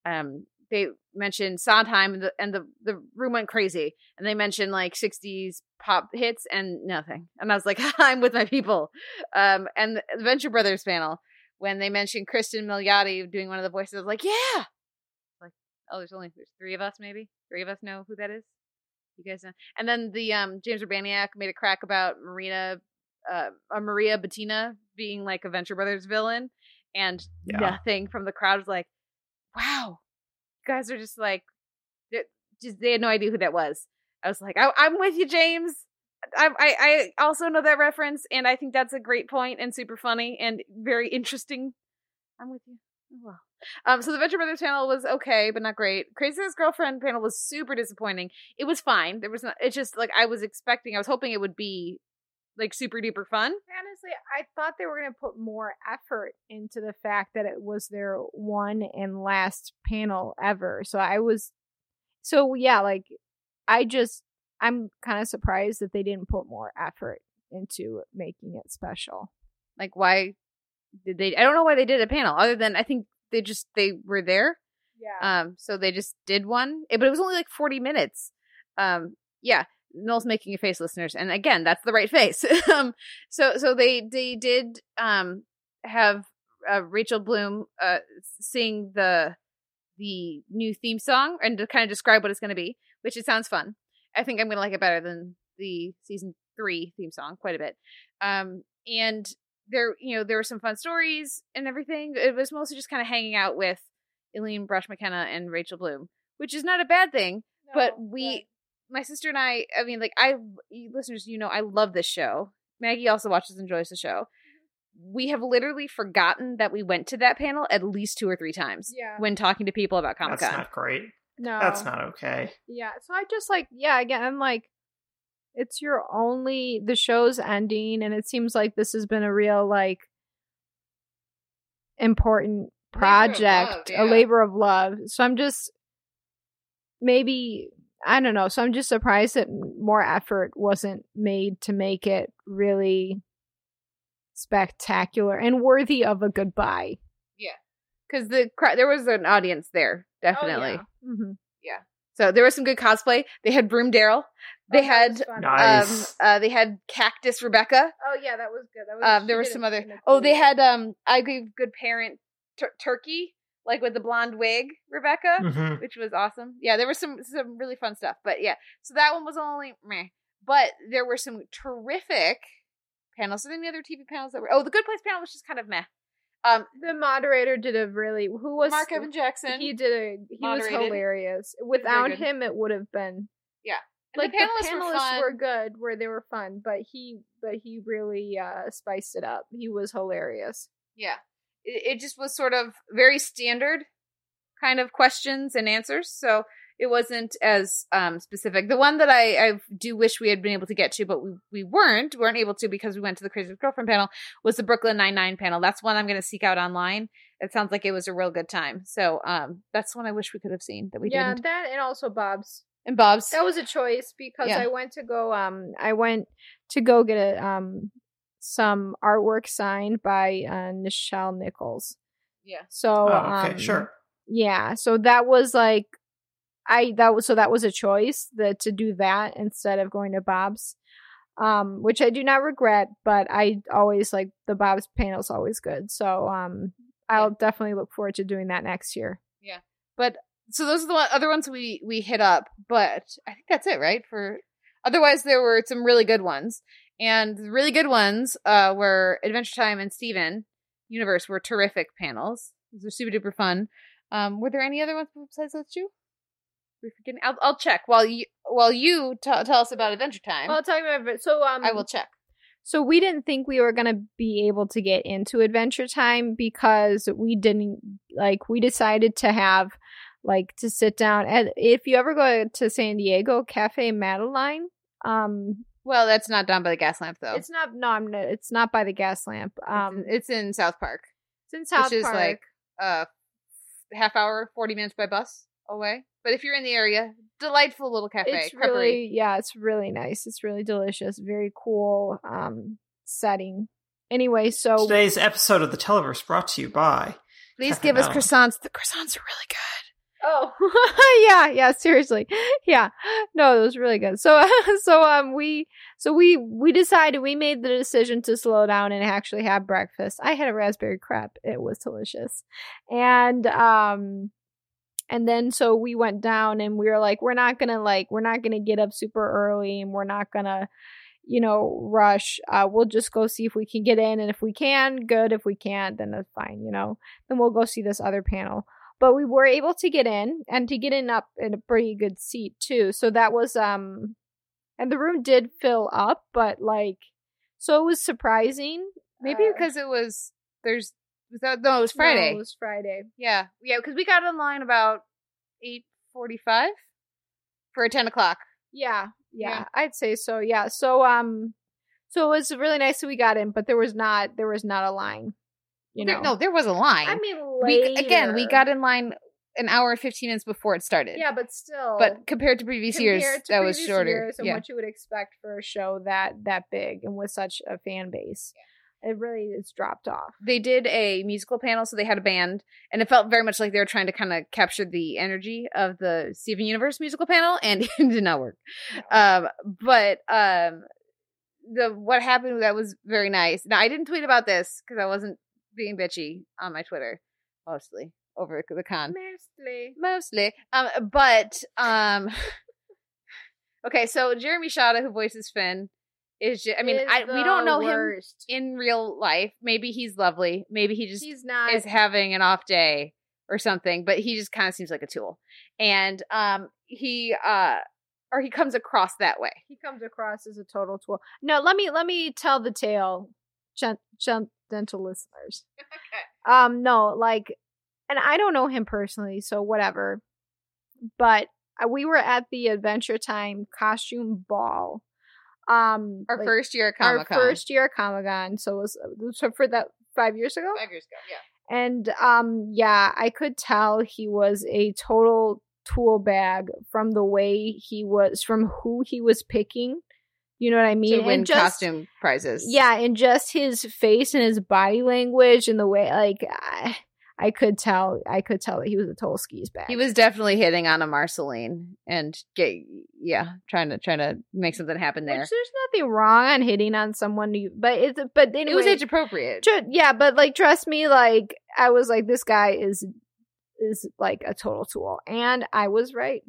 um, they mentioned Sondheim and, the, and the, the room went crazy. And they mentioned, like, sixties pop hits and nothing. And I was like, I'm with my people. Um, and the Venture Brothers panel, when they mentioned Kristen Milioti doing one of the voices, I was like, yeah! Like, oh, there's only there's three of us, maybe? Three of us know who that is? You guys know? And then the um, James Urbaniak made a crack about Marina... Uh, uh, Maria Bettina being like a Venture Brothers villain, and yeah. Nothing from the crowd was like, wow, you guys are just like, just, they had no idea who that was. I was like, I, I'm with you, James. I, I I also know that reference, and I think that's a great point and super funny and very interesting. I'm with you. Wow. Um, so the Venture Brothers panel was okay, but not great. Crazy Ex-Girlfriend panel was super disappointing. It was fine. There was not, it's just like I was expecting, I was hoping it would be like super duper fun. Honestly, I thought they were going to put more effort into the fact that it was their one and last panel ever. So I was, so yeah, like I just, I'm kind of surprised that they didn't put more effort into making it special. Like why did they, I don't know why they did a panel other than I think they just, they were there. Yeah. Um. So they just did one, but it was only like forty minutes. Um. Yeah. Noel's making a face, listeners, and again, that's the right face. um, so, so they they did um, have uh, Rachel Bloom uh, sing the the new theme song and to kind of describe what it's going to be, which it sounds fun. I think I'm going to like it better than the season three theme song quite a bit. Um, and there, you know, there were some fun stories and everything. It was mostly just kind of hanging out with Eileen Brush McKenna and Rachel Bloom, which is not a bad thing. No, but we, but... my sister and I, I mean, like I, listeners, you know, I love this show. Maggie also watches and enjoys the show. We have literally forgotten that we went to that panel at least two or three times yeah. when talking to people about Comic-Con. That's not great. No. That's not okay. Yeah. So I just like, yeah, again, I'm like, it's your only, the show's ending, and it seems like this has been a real, like, important project, labor love, yeah. a labor of love. So I'm just, maybe, I don't know. So I'm just surprised that more effort wasn't made to make it really spectacular and worthy of a goodbye. Yeah, because the there was an audience there, definitely. Oh, yeah. Mm-hmm. Yeah, so there was some good cosplay. They had Broom Daryl. They oh, had nice. um, uh, they had Cactus Rebecca. Oh yeah, that was good. That was, um, there was some other. Oh, they had um, I Gave Good Parent tur- Turkey, like with the blonde wig, Rebecca, mm-hmm. which was awesome. Yeah, there was some some really fun stuff. But yeah, so that one was only meh. But there were some terrific panels. So then the other T V panels that were oh the Good Place panel was just kind of meh. Um, the moderator did a really who was Mark Evan Jackson. He did a he moderated. was hilarious. Without him, it would have been yeah. And like the panelists, the panelists were, were good, where they were fun, but he but he really uh, spiced it up. He was hilarious. Yeah, it, it just was sort of very standard kind of questions and answers. So it wasn't as um, specific. The one that I, I do wish we had been able to get to, but we, we weren't, weren't able to because we went to the Crazy Girlfriend panel, was the Brooklyn Nine-Nine panel. That's one I'm going to seek out online. It sounds like it was a real good time. So um, that's one I wish we could have seen that we yeah, didn't. Yeah, that and also Bob's. And Bob's. That was a choice because yeah. I went to go um, I went to go get a, um, some artwork signed by uh, Nichelle Nichols. Yeah. So oh, okay, um, sure. Yeah, so that was like I that was so that was a choice that to do that instead of going to Bob's, um, which I do not regret. But I always like the Bob's panel is always good, so um, I'll yeah. definitely look forward to doing that next year. Yeah, but so those are the one, other ones we we hit up. But I think that's it, right? For otherwise, there were some really good ones, and the really good ones uh, were Adventure Time and Steven Universe were terrific panels. Those were super duper fun. Um, were there any other ones besides those two? We're forgetting. I'll, I'll check while you while you t- tell us about Adventure Time. I'll tell you about it. So um, I will check. So we didn't think we were going to be able to get into Adventure Time because we didn't like we decided to have like to sit down at if you ever go to San Diego Cafe Madeline. Um, well, that's not down by the gas lamp though. It's not. No, I'm. Not, it's not by the gas lamp. Um, it's in, it's in South Park. It's in South Park, which is like a half hour, forty minutes by bus away. But if you're in the area, delightful little cafe. It's really, yeah, it's really nice. It's really delicious. Very cool um, setting. Anyway, so today's episode of the Televerse brought to you by. Please give us croissants. The croissants are really good. Oh, yeah, yeah. Seriously, yeah. No, it was really good. So, so um, we, so we, we decided we made the decision to slow down and actually have breakfast. I had a raspberry crepe. It was delicious, and um. And then so we went down and we were like, we're not going to like, we're not going to get up super early and we're not going to, you know, rush. Uh, we'll just go see if we can get in. And if we can, good. If we can't, then that's fine. You know, then we'll go see this other panel. But we were able to get in and to get in up in a pretty good seat, too. So that was um and the room did fill up. But like so it was surprising, maybe uh, because it was there's. Was that, no, it was Friday. No, it was Friday. Yeah. Yeah, because we got online about eight forty-five for ten o'clock. Yeah, yeah. Yeah. I'd say so. Yeah. So um, so it was really nice that we got in, but there was not there was not a line. You there, know? No, there was a line. I mean, later. We, again, we got in line an hour and fifteen minutes before it started. Yeah, but still. But compared to previous compared years, to that previous was shorter. Years and yeah. what you would expect for a show that, that big and with such a fan base. Yeah. It really is dropped off. They did a musical panel, so they had a band, and it felt very much like they were trying to kind of capture the energy of the Steven Universe musical panel, and it did not work. No. Um, but um, the what happened with that was very nice. Now, I didn't tweet about this because I wasn't being bitchy on my Twitter, mostly, over the con. Mostly. Mostly. Um, but, um, okay, so Jeremy Shada, who voices Finn, is just, I mean, I, we don't know worst. him in real life. Maybe he's lovely. Maybe he just he's not. is having an off day or something, but he just kind of seems like a tool. And um, he, uh, or he comes across that way. He comes across as a total tool. No, let me, let me tell the tale, gent- gentle listeners. Okay. Um, no, like, and I don't know him personally, so whatever. But we were at the Adventure Time costume ball. Um, our like, first year at Comic-Con. Our first year at Comic-Con. So it was, so for that five years ago? Five years ago, yeah. And um, yeah, I could tell he was a total tool bag from the way he was, from who he was picking. You know what I mean? To win and just, costume prizes. Yeah, and just his face and his body language and the way, like... I, I could tell. I could tell that he was a total skis bag. He was definitely hitting on a Marceline and get, yeah, trying to trying to make something happen there. Which there's nothing wrong on hitting on someone, you, but it's but anyway, it was age appropriate. Ju- yeah, but like, trust me, like I was like, this guy is is like a total tool, and I was right.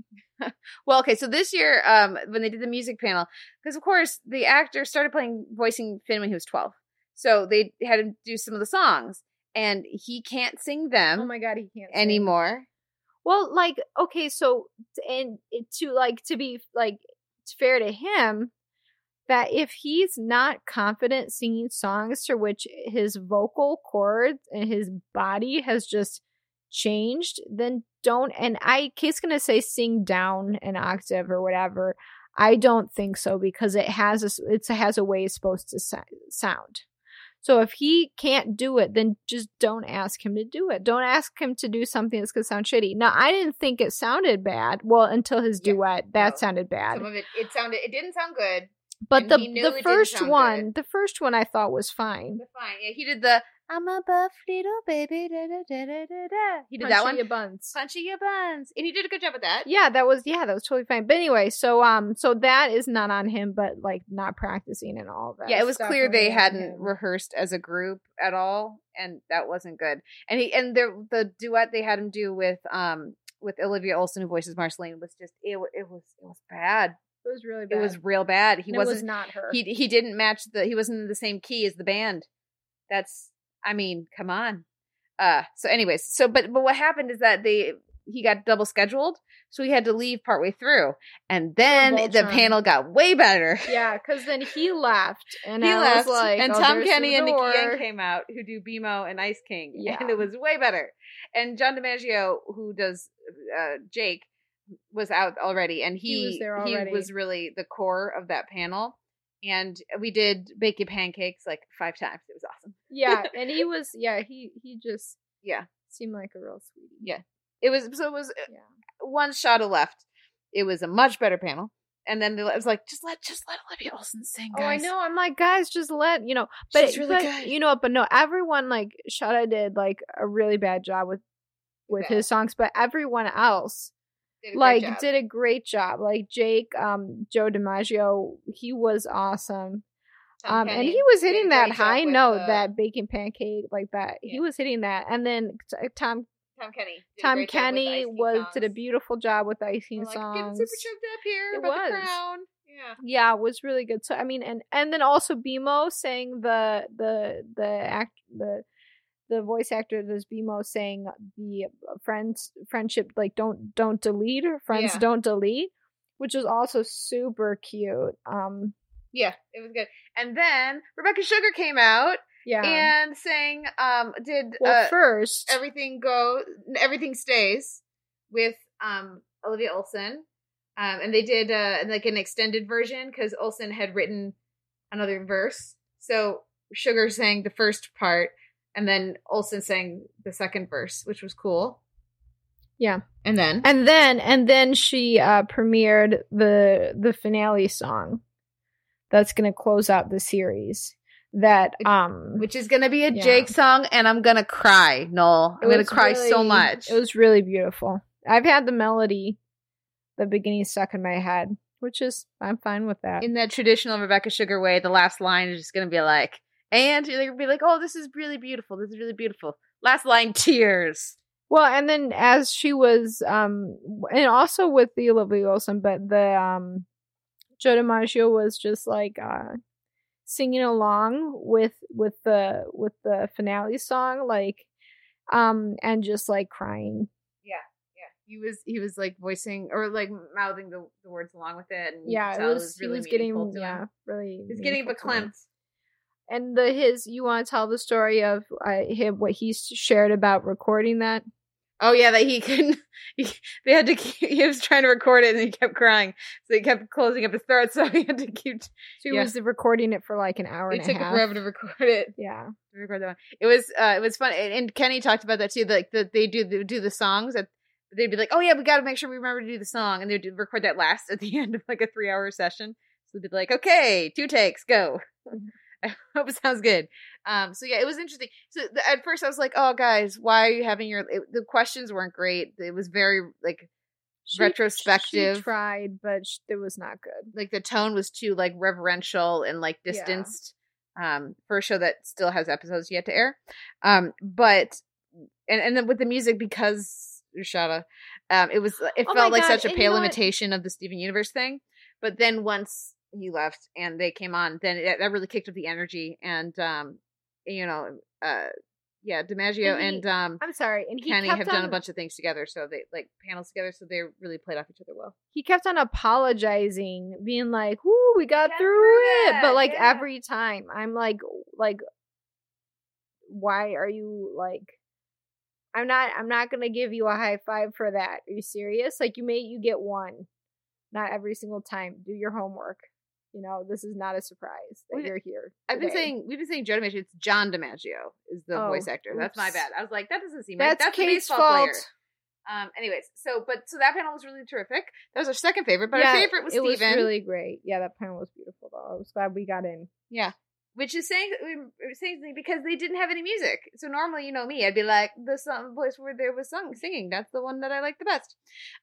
Well, okay, so this year, um, when they did the music panel, because of course the actor started playing voicing Finn when he was twelve, so they had him do some of the songs. And he can't sing them. Oh my God, he can't sing anymore. Well, like, okay, so and to like to be like fair to him, that if he's not confident singing songs to which his vocal cords and his body has just changed, then don't. And I, Kate's gonna say, sing down an octave or whatever. I don't think so, because it has a, it has a way it's supposed to sound. So if he can't do it, then just don't ask him to do it. Don't ask him to do something that's going to sound shitty. Now, I didn't think it sounded bad. Well, until his yeah, duet, that no, sounded bad. Some of it, it sounded, it didn't sound good. But the the first one, good. the first one I thought was fine. Was fine. Yeah, he did the, I'm a buff little baby, da da da da da da. He did Punchy that one. Punchy your buns. Punchy your buns. And he did a good job with that. Yeah, that was, yeah, that was totally fine. But anyway, so um, so that is not on him, but like not practicing and all that. Yeah, it was clear they hadn't him. rehearsed as a group at all, and that wasn't good. And he and the the duet they had him do with um with Olivia Olson, who voices Marceline, was just it it was it was bad. It was really bad. It was real bad. He wasn't, it was not her. He he didn't match the. He wasn't in the same key as the band. That's. I mean, come on. Uh. So, anyways. So, but but what happened is that they he got double scheduled, so he had to leave partway through, and then the time. panel got way better. Yeah, because then he left, and he I left, was like, and oh, Tom Kenny and Nicky Yang came out, who do B M O and Ice King, yeah. and it was way better. And John DiMaggio, who does uh, Jake. was out already, and he he was, there already. he was really the core of that panel, and we did bake your pancakes like five times. It was awesome. Yeah, and he was yeah he he just yeah seemed like a real sweetie. Yeah, it was so it was yeah. one shot of left. It was a much better panel, and then it was like just let just let Olivia Olson sing. Guys. Oh, I know. I'm like, guys, just let you know. But it's really but, good. You know, but no, everyone like Shada did like a really bad job with with yeah. his songs, but everyone else. Did like did a great job. Like Jake, um, Joe DiMaggio, he was awesome, um, okay. and he was hitting that high note, the... that baking pancake, like that. Yeah. He was hitting that, and then t- Tom, Tom Kenny, Tom Kenny was did a beautiful job with the icing like, songs. Getting super choked up here it about was. the crown. Yeah, yeah, it was really good. So I mean, and and then also B M O sang the the the act the. The voice actor does B M O saying the friends friendship like don't don't delete or friends yeah. don't delete, which was also super cute. Um, yeah, it was good. And then Rebecca Sugar came out, yeah, and sang um did well, uh, first everything go everything stays with um Olivia Olson, um and they did uh like an extended version because Olson had written another verse, so Sugar sang the first part. And then Olsen sang the second verse, which was cool. Yeah. And then? And then and then she uh, premiered the the finale song that's going to close out the series. That um, Which is going to be a yeah. Jake song, and I'm going to cry, Noel. I'm going to cry really, so much. It was really beautiful. I've had the melody, the beginning stuck in my head, which is, I'm fine with that. In that traditional Rebecca Sugar way, the last line is just going to be like, and they'd be like, oh, this is really beautiful. This is really beautiful. Last line, tears. Well, and then as she was, um, and also with the Olivia Olson, but the um, Joe DiMaggio was just like, uh, singing along with with the with the finale song, like, um, and just like crying. Yeah, yeah. He was he was like voicing or like mouthing the, the words along with it. And yeah, it was, it was really he was getting yeah really he's getting beclamped. And the his you want to tell the story of uh, him what he shared about recording that. Oh yeah, that he couldn't. He, they had to. Keep, he was trying to record it, and he kept crying, so he kept closing up his throat. So he had to keep. So he yeah. was recording it for like an hour. It and took a half. forever to record it. Yeah, to record that one. It was. Uh, it was fun, and Kenny talked about that too. Like that, they do they do the songs. That they'd be like, "Oh yeah, we got to make sure we remember to do the song," and they'd record that last at the end of like a three-hour session. So they'd be like, "Okay, two takes, go." I hope it sounds good. Um, so yeah, it was interesting. So the, at first I was like, "Oh, guys, why are you having your?" It, the questions weren't great. It was very like she, retrospective. She tried, but she, it was not good. Like the tone was too like reverential and like distanced yeah. um, for a show that still has episodes yet to air. Um, but and and then with the music because Rashada, um, it was it oh felt like God. such a and pale imitation of the Steven Universe thing. But then once he left and they came on, then it, that really kicked up the energy. And um you know uh yeah DiMaggio and, he, and um I'm sorry and he Kenny have on, done a bunch of things together, so they like panels together, so they really played off each other well. He kept on apologizing, being like, "Woo, we got through, through it. it but like yeah. every time I'm like like why are you like I'm not I'm not gonna give you a high five for that. Are you serious? Like you made you get one not every single time. Do your homework. You know, this is not a surprise that you're here today." I've been saying, we've been saying Joe DiMaggio. It's John DiMaggio is the oh, voice actor. Oops. That's my bad. I was like, that doesn't seem right. That's, That's Kate's baseball fault. Player. Um, anyways, so, but, so that panel was really terrific. That was our second favorite, but yeah, our favorite was it Steven. It was really great. Yeah, that panel was beautiful, though. I was glad we got in. Yeah. Which is saying, saying something because they didn't have any music. So normally, you know me, I'd be like, the song, place where there was sung, singing, that's the one that I like the best.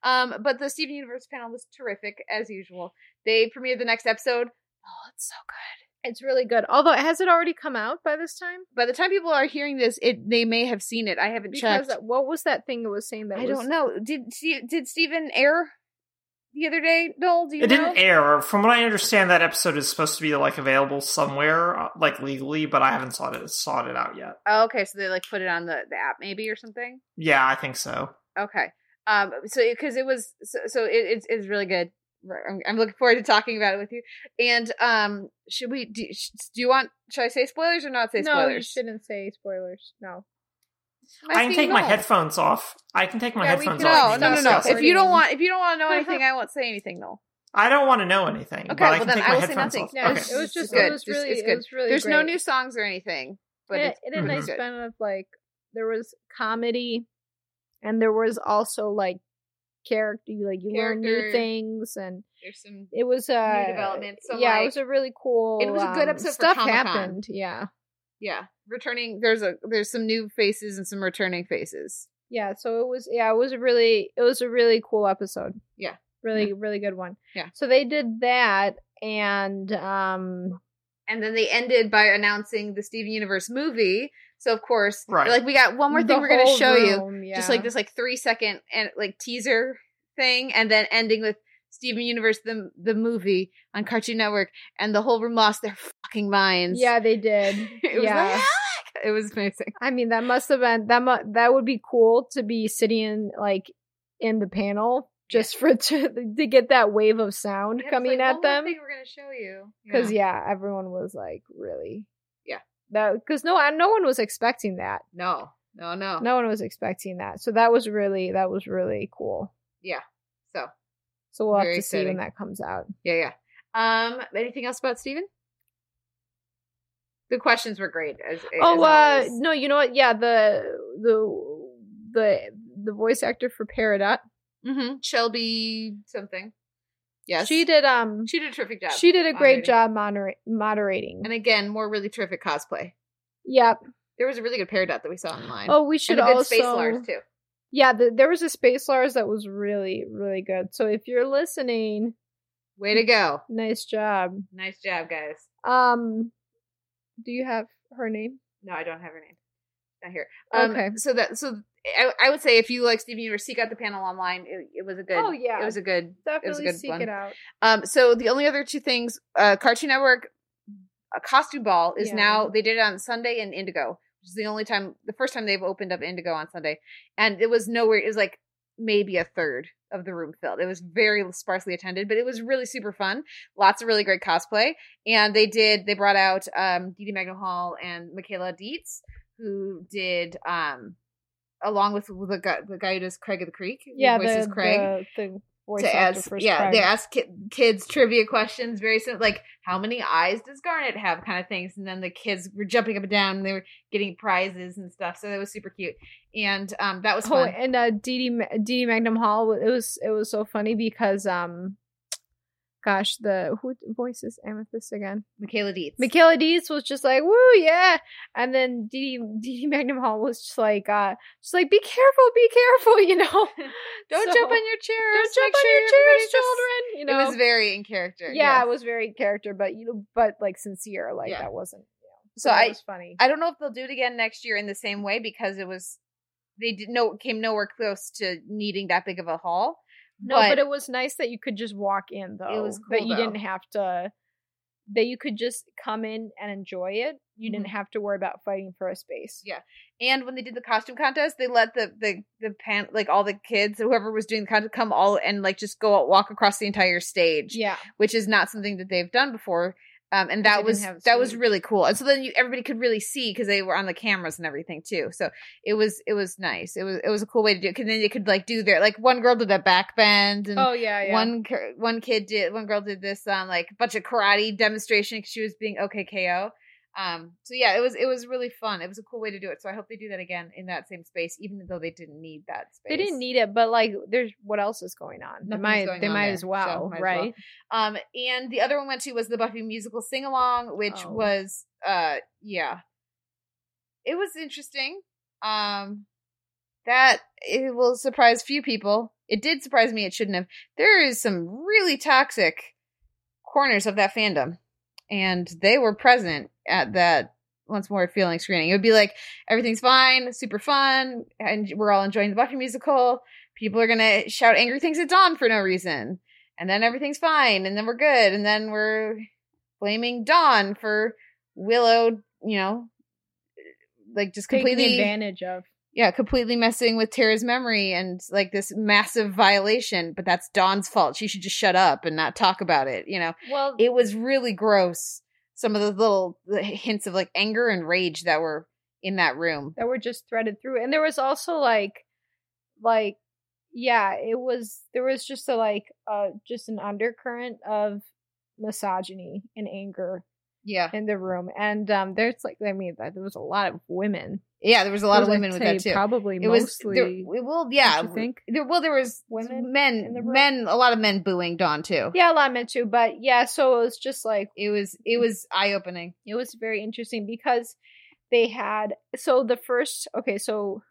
Um, but the Steven Universe panel was terrific, as usual. They premiered the next episode. Oh, it's so good. It's really good. Although, has it already come out by this time? By the time people are hearing this, it they may have seen it. I haven't because checked. Because what was that thing that was saying that I was... don't know. Did, did Steven air... the other day, Noel, do you it know? Didn't air. From what I understand, that episode is supposed to be like available somewhere, like legally, but I haven't sought it sought it out yet. Oh, okay, so they like put it on the, the app, maybe or something. Yeah, I think so. Okay, um, so because it was so, so it, it's it's really good. I'm, I'm looking forward to talking about it with you. And um, should we do? Do you want? Should I say spoilers or not say no, spoilers? No, you shouldn't say spoilers. No. I, I can take no. my headphones off. I can take my yeah, headphones can, off. No, no, no, no. If you don't want, if you don't want to know anything, I won't say anything, Noel. I don't want to know anything. Okay, but well I can then take I will my say nothing. No, okay. It was just good. It was really, it was really There's great. no new songs or anything, but it, it had a nice spin of like there was comedy, and there was also like character, like you character, learn new things, and there's some it was uh, new development. So yeah, like, it was a really cool. It was a good episode. Um, for stuff Comic-Con. happened. Yeah. Yeah, returning. There's a there's some new faces and some returning faces. Yeah, so it was yeah, it was a really it was a really cool episode. Yeah, really yeah. really good one. Yeah. So they did that, and um, and then they ended by announcing the Steven Universe movie. So of course, right. like we got one more thing the we're going to show room, you, yeah. just like this like three second and like teaser thing, and then ending with Steven Universe the the movie on Cartoon Network, and the whole room lost their fucking minds. Yeah, they did. it yeah. was like, it was amazing. I mean, that must have been that. Mu- that would be cool to be sitting in, like in the panel just yeah. for to, to get that wave of sound yeah, coming like, at them. Thing we're gonna show you because yeah. yeah, everyone was like really yeah that because no no one was expecting that. No, no, no, no one was expecting that. So that was really that was really cool. Yeah. So. So we'll Very have to exciting. see when that comes out. Yeah, yeah. Um, anything else about Steven? The questions were great. As, as oh, uh, no, you know what? Yeah, the the the the voice actor for Peridot, mm-hmm. Shelby something. Yes, she did. Um, she did a terrific job. She did a great job moder- moderating. And again, more really terrific cosplay. Yep. There was a really good Peridot that we saw online. Oh, we should and a good also space Lars too. Yeah, the, there was a Space Lars that was really, really good. So if you're listening, way to go! Nice job, nice job, guys. Um, do you have her name? No, I don't have her name. Not here. Um, okay. So that so I, I would say if you like Steven Universe, seek out the panel online. It, it was a good. Oh yeah, it was a good. Definitely it was a good seek one. it out. Um, so the only other two things, uh, Cartoon Network a costume ball is yeah. now, they did it on Sunday in Indigo, which is the only time, the first time they've opened up Indigo on Sunday. And it was nowhere, it was like maybe a third of the room filled. It was very sparsely attended, but it was really super fun. Lots of really great cosplay. And they did, they brought out um, Didi Magno Hall and Michaela Dietz, who did, um, along with the guy, the guy who does Craig of the Creek, yeah, who voices the, Craig. The, the- To ask, yeah, Craig. They ask ki- kids trivia questions, very simple, like how many eyes does Garnet have, kind of things. And then the kids were jumping up and down, and they were getting prizes and stuff. So that was super cute, and um, that was fun. Oh, and uh, Didi Didi Magnum Hall, it was it was so funny because um, gosh, the who voices Amethyst again? Michaela Dietz. Michaela Dietz was just like, woo, yeah, and then Didi Didi Magnum Hall was just like, uh, just like, be careful, be careful, you know, don't so, jump on your chairs, don't jump on sure your chairs, children. You know, it was very in character. Yeah, yes. It was very in character, but you know, but like sincere, like yeah. that wasn't. You know, so I, was funny. I don't know if they'll do it again next year in the same way because it was, they did no came nowhere close to needing that big of a haul. No, but, but it was nice that you could just walk in, though. It was cool, That you though. didn't have to... That you could just come in and enjoy it. You mm-hmm. didn't have to worry about fighting for a space. Yeah. And when they did the costume contest, they let the, the, the pan... Like, all the kids, whoever was doing the contest, come all and, like, just go out, walk across the entire stage. Yeah. Which is not something that they've done before. Um, and that was that was really cool. And so then you, everybody could really see because they were on the cameras and everything too. So it was it was nice. It was it was a cool way to do it. Because then you could like do their like one girl did that back bend. And oh yeah, yeah. One one kid did one girl did this um like bunch of karate demonstration because she was being O K K O. Um. So yeah, it was it was really fun. It was a cool way to do it. So I hope they do that again in that same space, even though they didn't need that space. They didn't need it, but like, there's what else is going on? They might, going they on might there, as well, so might right? As well. Um. And the other one went to was the Buffy musical sing along, which oh. was uh yeah, it was interesting. Um, that it will surprise few people. It did surprise me. It shouldn't have. There is some really toxic corners of that fandom. And they were present at that Once More Feeling screening. It would be like, everything's fine, super fun, and we're all enjoying the Buffy musical. People are going to shout angry things at Dawn for no reason. And then everything's fine, and then we're good. And then we're blaming Dawn for Willow, you know, like just taking completely advantage of. Yeah, completely messing with Tara's memory and like this massive violation, but that's Dawn's fault. She should just shut up and not talk about it, you know? Well, it was really gross. Some of the little hints of like anger and rage that were in that room. That were just threaded through. And there was also like, like, yeah, it was, there was just a like, uh, just an undercurrent of misogyny and anger. Yeah. In the room. And um, there's like, I mean, there was a lot of women. Yeah, there was a lot was, of women with that too. Probably it mostly. Was, there, well, yeah. You think? There, well, there was women men, in the room? men, a lot of men booing Dawn too. Yeah, a lot of men too. But yeah, so it was just like. It was, it was eye opening. It was very interesting because they had, so the first, okay, so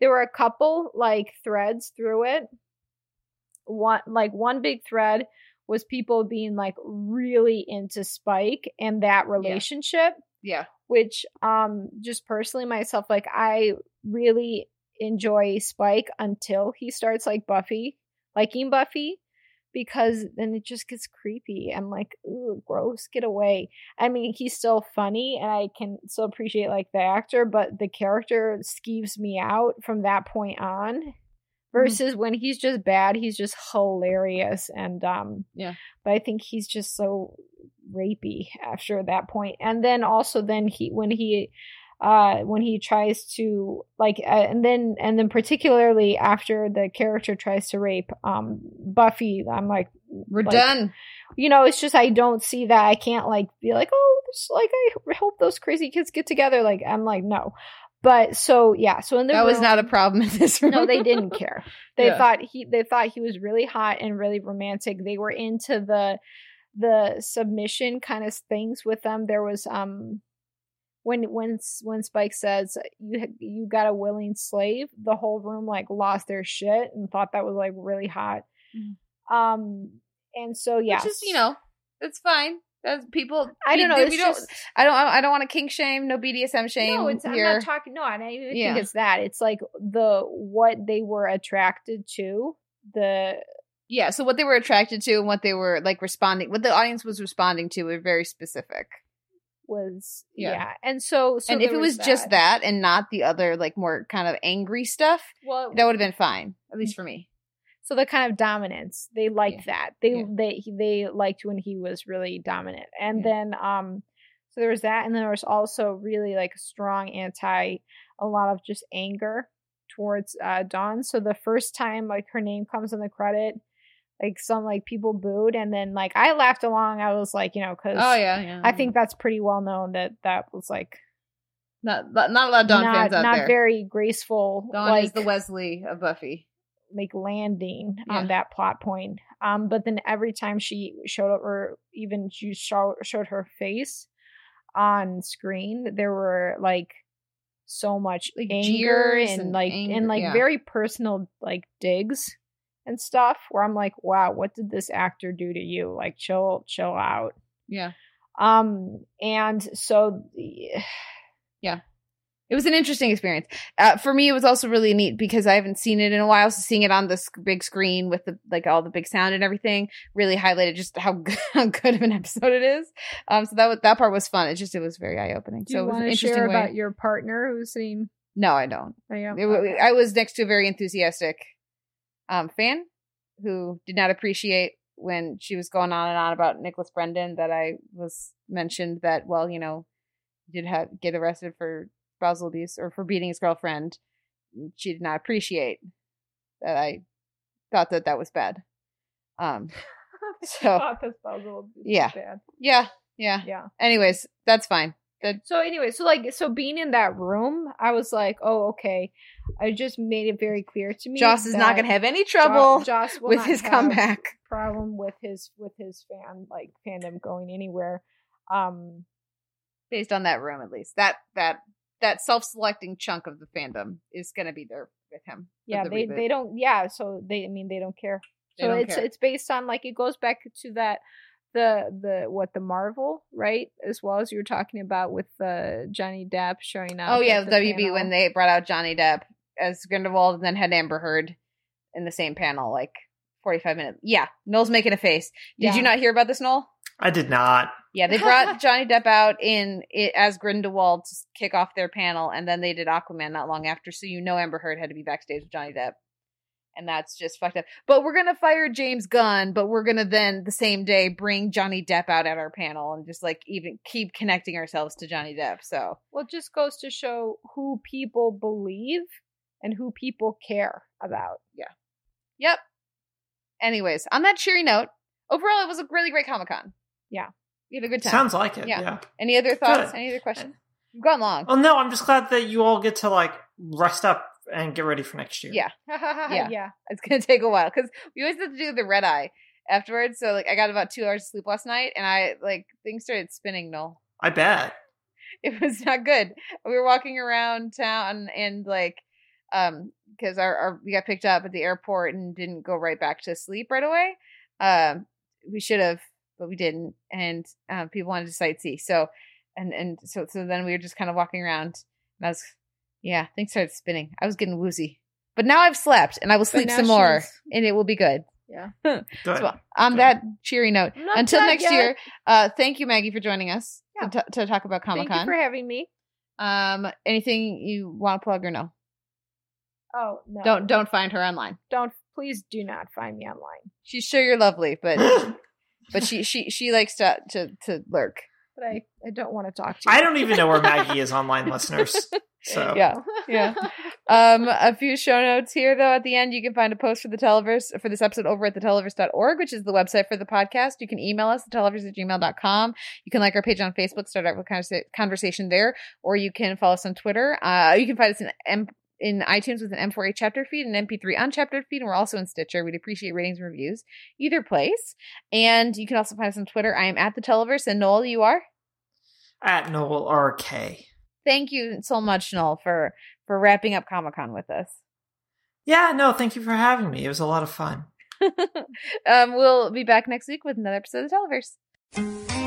there were a couple like threads through it. One, like one big thread was people being like really into Spike and that relationship. Yeah. yeah. Which, um, just personally myself, like I really enjoy Spike until he starts like Buffy, liking Buffy, because then it just gets creepy and like, ooh, gross, get away. I mean, he's still funny and I can still appreciate like the actor, but the character skeeves me out from that point on. Versus when he's just bad, he's just hilarious. And, um, yeah, but I think he's just so rapey after that point. And then also then he, when he, uh, when he tries to like, uh, and then, and then particularly after the character tries to rape, um, Buffy, I'm like, we're like, done. You know, it's just, I don't see that. I can't like be like, oh, just, like, I hope those crazy kids get together. Like, I'm like, no. But so yeah, so in the that room, was not a problem in this room. No, they didn't care. They yeah. thought he they thought he was really hot and really romantic. They were into the the submission kind of things with them. There was um when when when Spike says you you got a willing slave, the whole room like lost their shit and thought that was like really hot. Mm-hmm. Um and so yeah, just you know, it's fine. That's people. I don't know. It's don't, just, I don't. I don't want to kink shame. No B D S M shame. No, it's, I'm not talking. No, I don't even yeah. think it's that. It's like the what they were attracted to. The yeah. So what they were attracted to and what they were like responding, what the audience was responding to, were very specific. was yeah. yeah. And so, so and if it was, was that. just that and not the other like more kind of angry stuff, well, that would have been fine, at least for me. So the kind of dominance, they liked yeah. that. They yeah. they they liked when he was really dominant. And yeah. then um so there was that, and then there was also really like strong anti a lot of just anger towards uh Dawn. So the first time like her name comes in the credit, like some like people booed, and then like I laughed along. I was like, you know, because oh, yeah, yeah. I think that's pretty well known that that was like not not a lot of Dawn not, fans out not there. Not very graceful. Dawn like, is the Wesley of Buffy. Like landing yeah. on that plot point. Um, but then every time she showed up, or even she show, showed her face on screen, there were like so much like anger and, and like anger, and like yeah. very personal like digs. And stuff where I'm like, wow, what did this actor do to you? Like, chill, chill out. Yeah. Um. And so, yeah, it was an interesting experience. Uh, for me, it was also really neat because I haven't seen it in a while. So seeing it on this big screen with the like all the big sound and everything really highlighted just how good, how good of an episode it is. Um. So that that part was fun. It just it was very eye opening. So it was an interesting share way. About your partner who's seen? No, I don't. Oh, yeah. it, okay. I was next to a very enthusiastic. Um, fan who did not appreciate when she was going on and on about Nicholas Brendan that I was mentioned that, well, you know, did have get arrested for spousal abuse or for beating his girlfriend. She did not appreciate that I thought that that was bad. Um, so I thought the spousal abuse yeah, was bad. yeah, yeah, yeah. Anyways, that's fine. Good. So anyway, so like, so being in that room, I was like, oh, okay. I just made it very clear to me. Joss is not going to have any trouble Joss, Joss will with not his have comeback. Problem with his with his fan like fandom going anywhere, um, based on that room at least. That that that self-selecting chunk of the fandom is going to be there with him. Yeah, the they reboot. they don't. Yeah, so they I mean they don't care. They so don't it's care. It's based on like it goes back to that. The the what the Marvel right as well as you were talking about with uh, Johnny Depp showing up. Oh yeah, the W B panel. When they brought out Johnny Depp as Grindelwald and then had Amber Heard in the same panel like forty-five minutes. Yeah, Noel's making a face. Did yeah. you not hear about this, Noel? I did not. Yeah, they brought Johnny Depp out in it as Grindelwald to kick off their panel, and then they did Aquaman not long after. So you know Amber Heard had to be backstage with Johnny Depp. And that's just fucked up. But we're going to fire James Gunn, but we're going to then the same day bring Johnny Depp out at our panel and just like even keep connecting ourselves to Johnny Depp. So, well, it just goes to show who people believe and who people care about. Yeah. Yep. Anyways, on that cheery note, overall, it was a really great Comic-Con. Yeah. You had a good time. Sounds like it. Yeah. yeah. Any other thoughts? Good. Any other questions? You've gone long. Oh, no. I'm just glad that you all get to like rest up. And get ready for next year. Yeah. yeah. yeah. It's going to take a while because we always have to do the red eye afterwards. So, like, I got about two hours of sleep last night and I, like, things started spinning, Noel. I bet. It was not good. We were walking around town and, like, um, because our, our, we got picked up at the airport and didn't go right back to sleep right away. Um, we should have, but we didn't. And uh, people wanted to sightsee. So, and, and so, so then we were just kind of walking around and I was, yeah, things started spinning. I was getting woozy. But now I've slept, and I will sleep some more, she's... and it will be good. Yeah. Good. So on good. that cheery note, until next yet. year, uh, thank you, Maggie, for joining us yeah. to, t- to talk about Comic-Con. Thank you for having me. Um, anything you want to plug or no? Oh, no. Don't don't find her online. Don't. Please do not find me online. She's sure you're lovely, but but she, she, she likes to, to, to lurk. But I, I don't want to talk to you. I don't even know where Maggie is online, listeners. So. Yeah, yeah. Um, a few show notes here, though. At the end, you can find a post for the Televerse for this episode over at the televerse dot org, which is the website for the podcast. You can email us, the televerse at gmail dot com. You can like our page on Facebook, start out with a conversation there, or you can follow us on Twitter. Uh, you can find us in M- in iTunes with an M four A chapter feed and M P three unchaptered feed, and we're also in Stitcher. We'd appreciate ratings and reviews either place. And you can also find us on Twitter. I am at the Televerse, and Noel, you are? At Noel R K. Thank you so much, Noel, for, for wrapping up Comic-Con with us. Yeah, no, thank you for having me. It was a lot of fun. um, we'll be back next week with another episode of Televerse.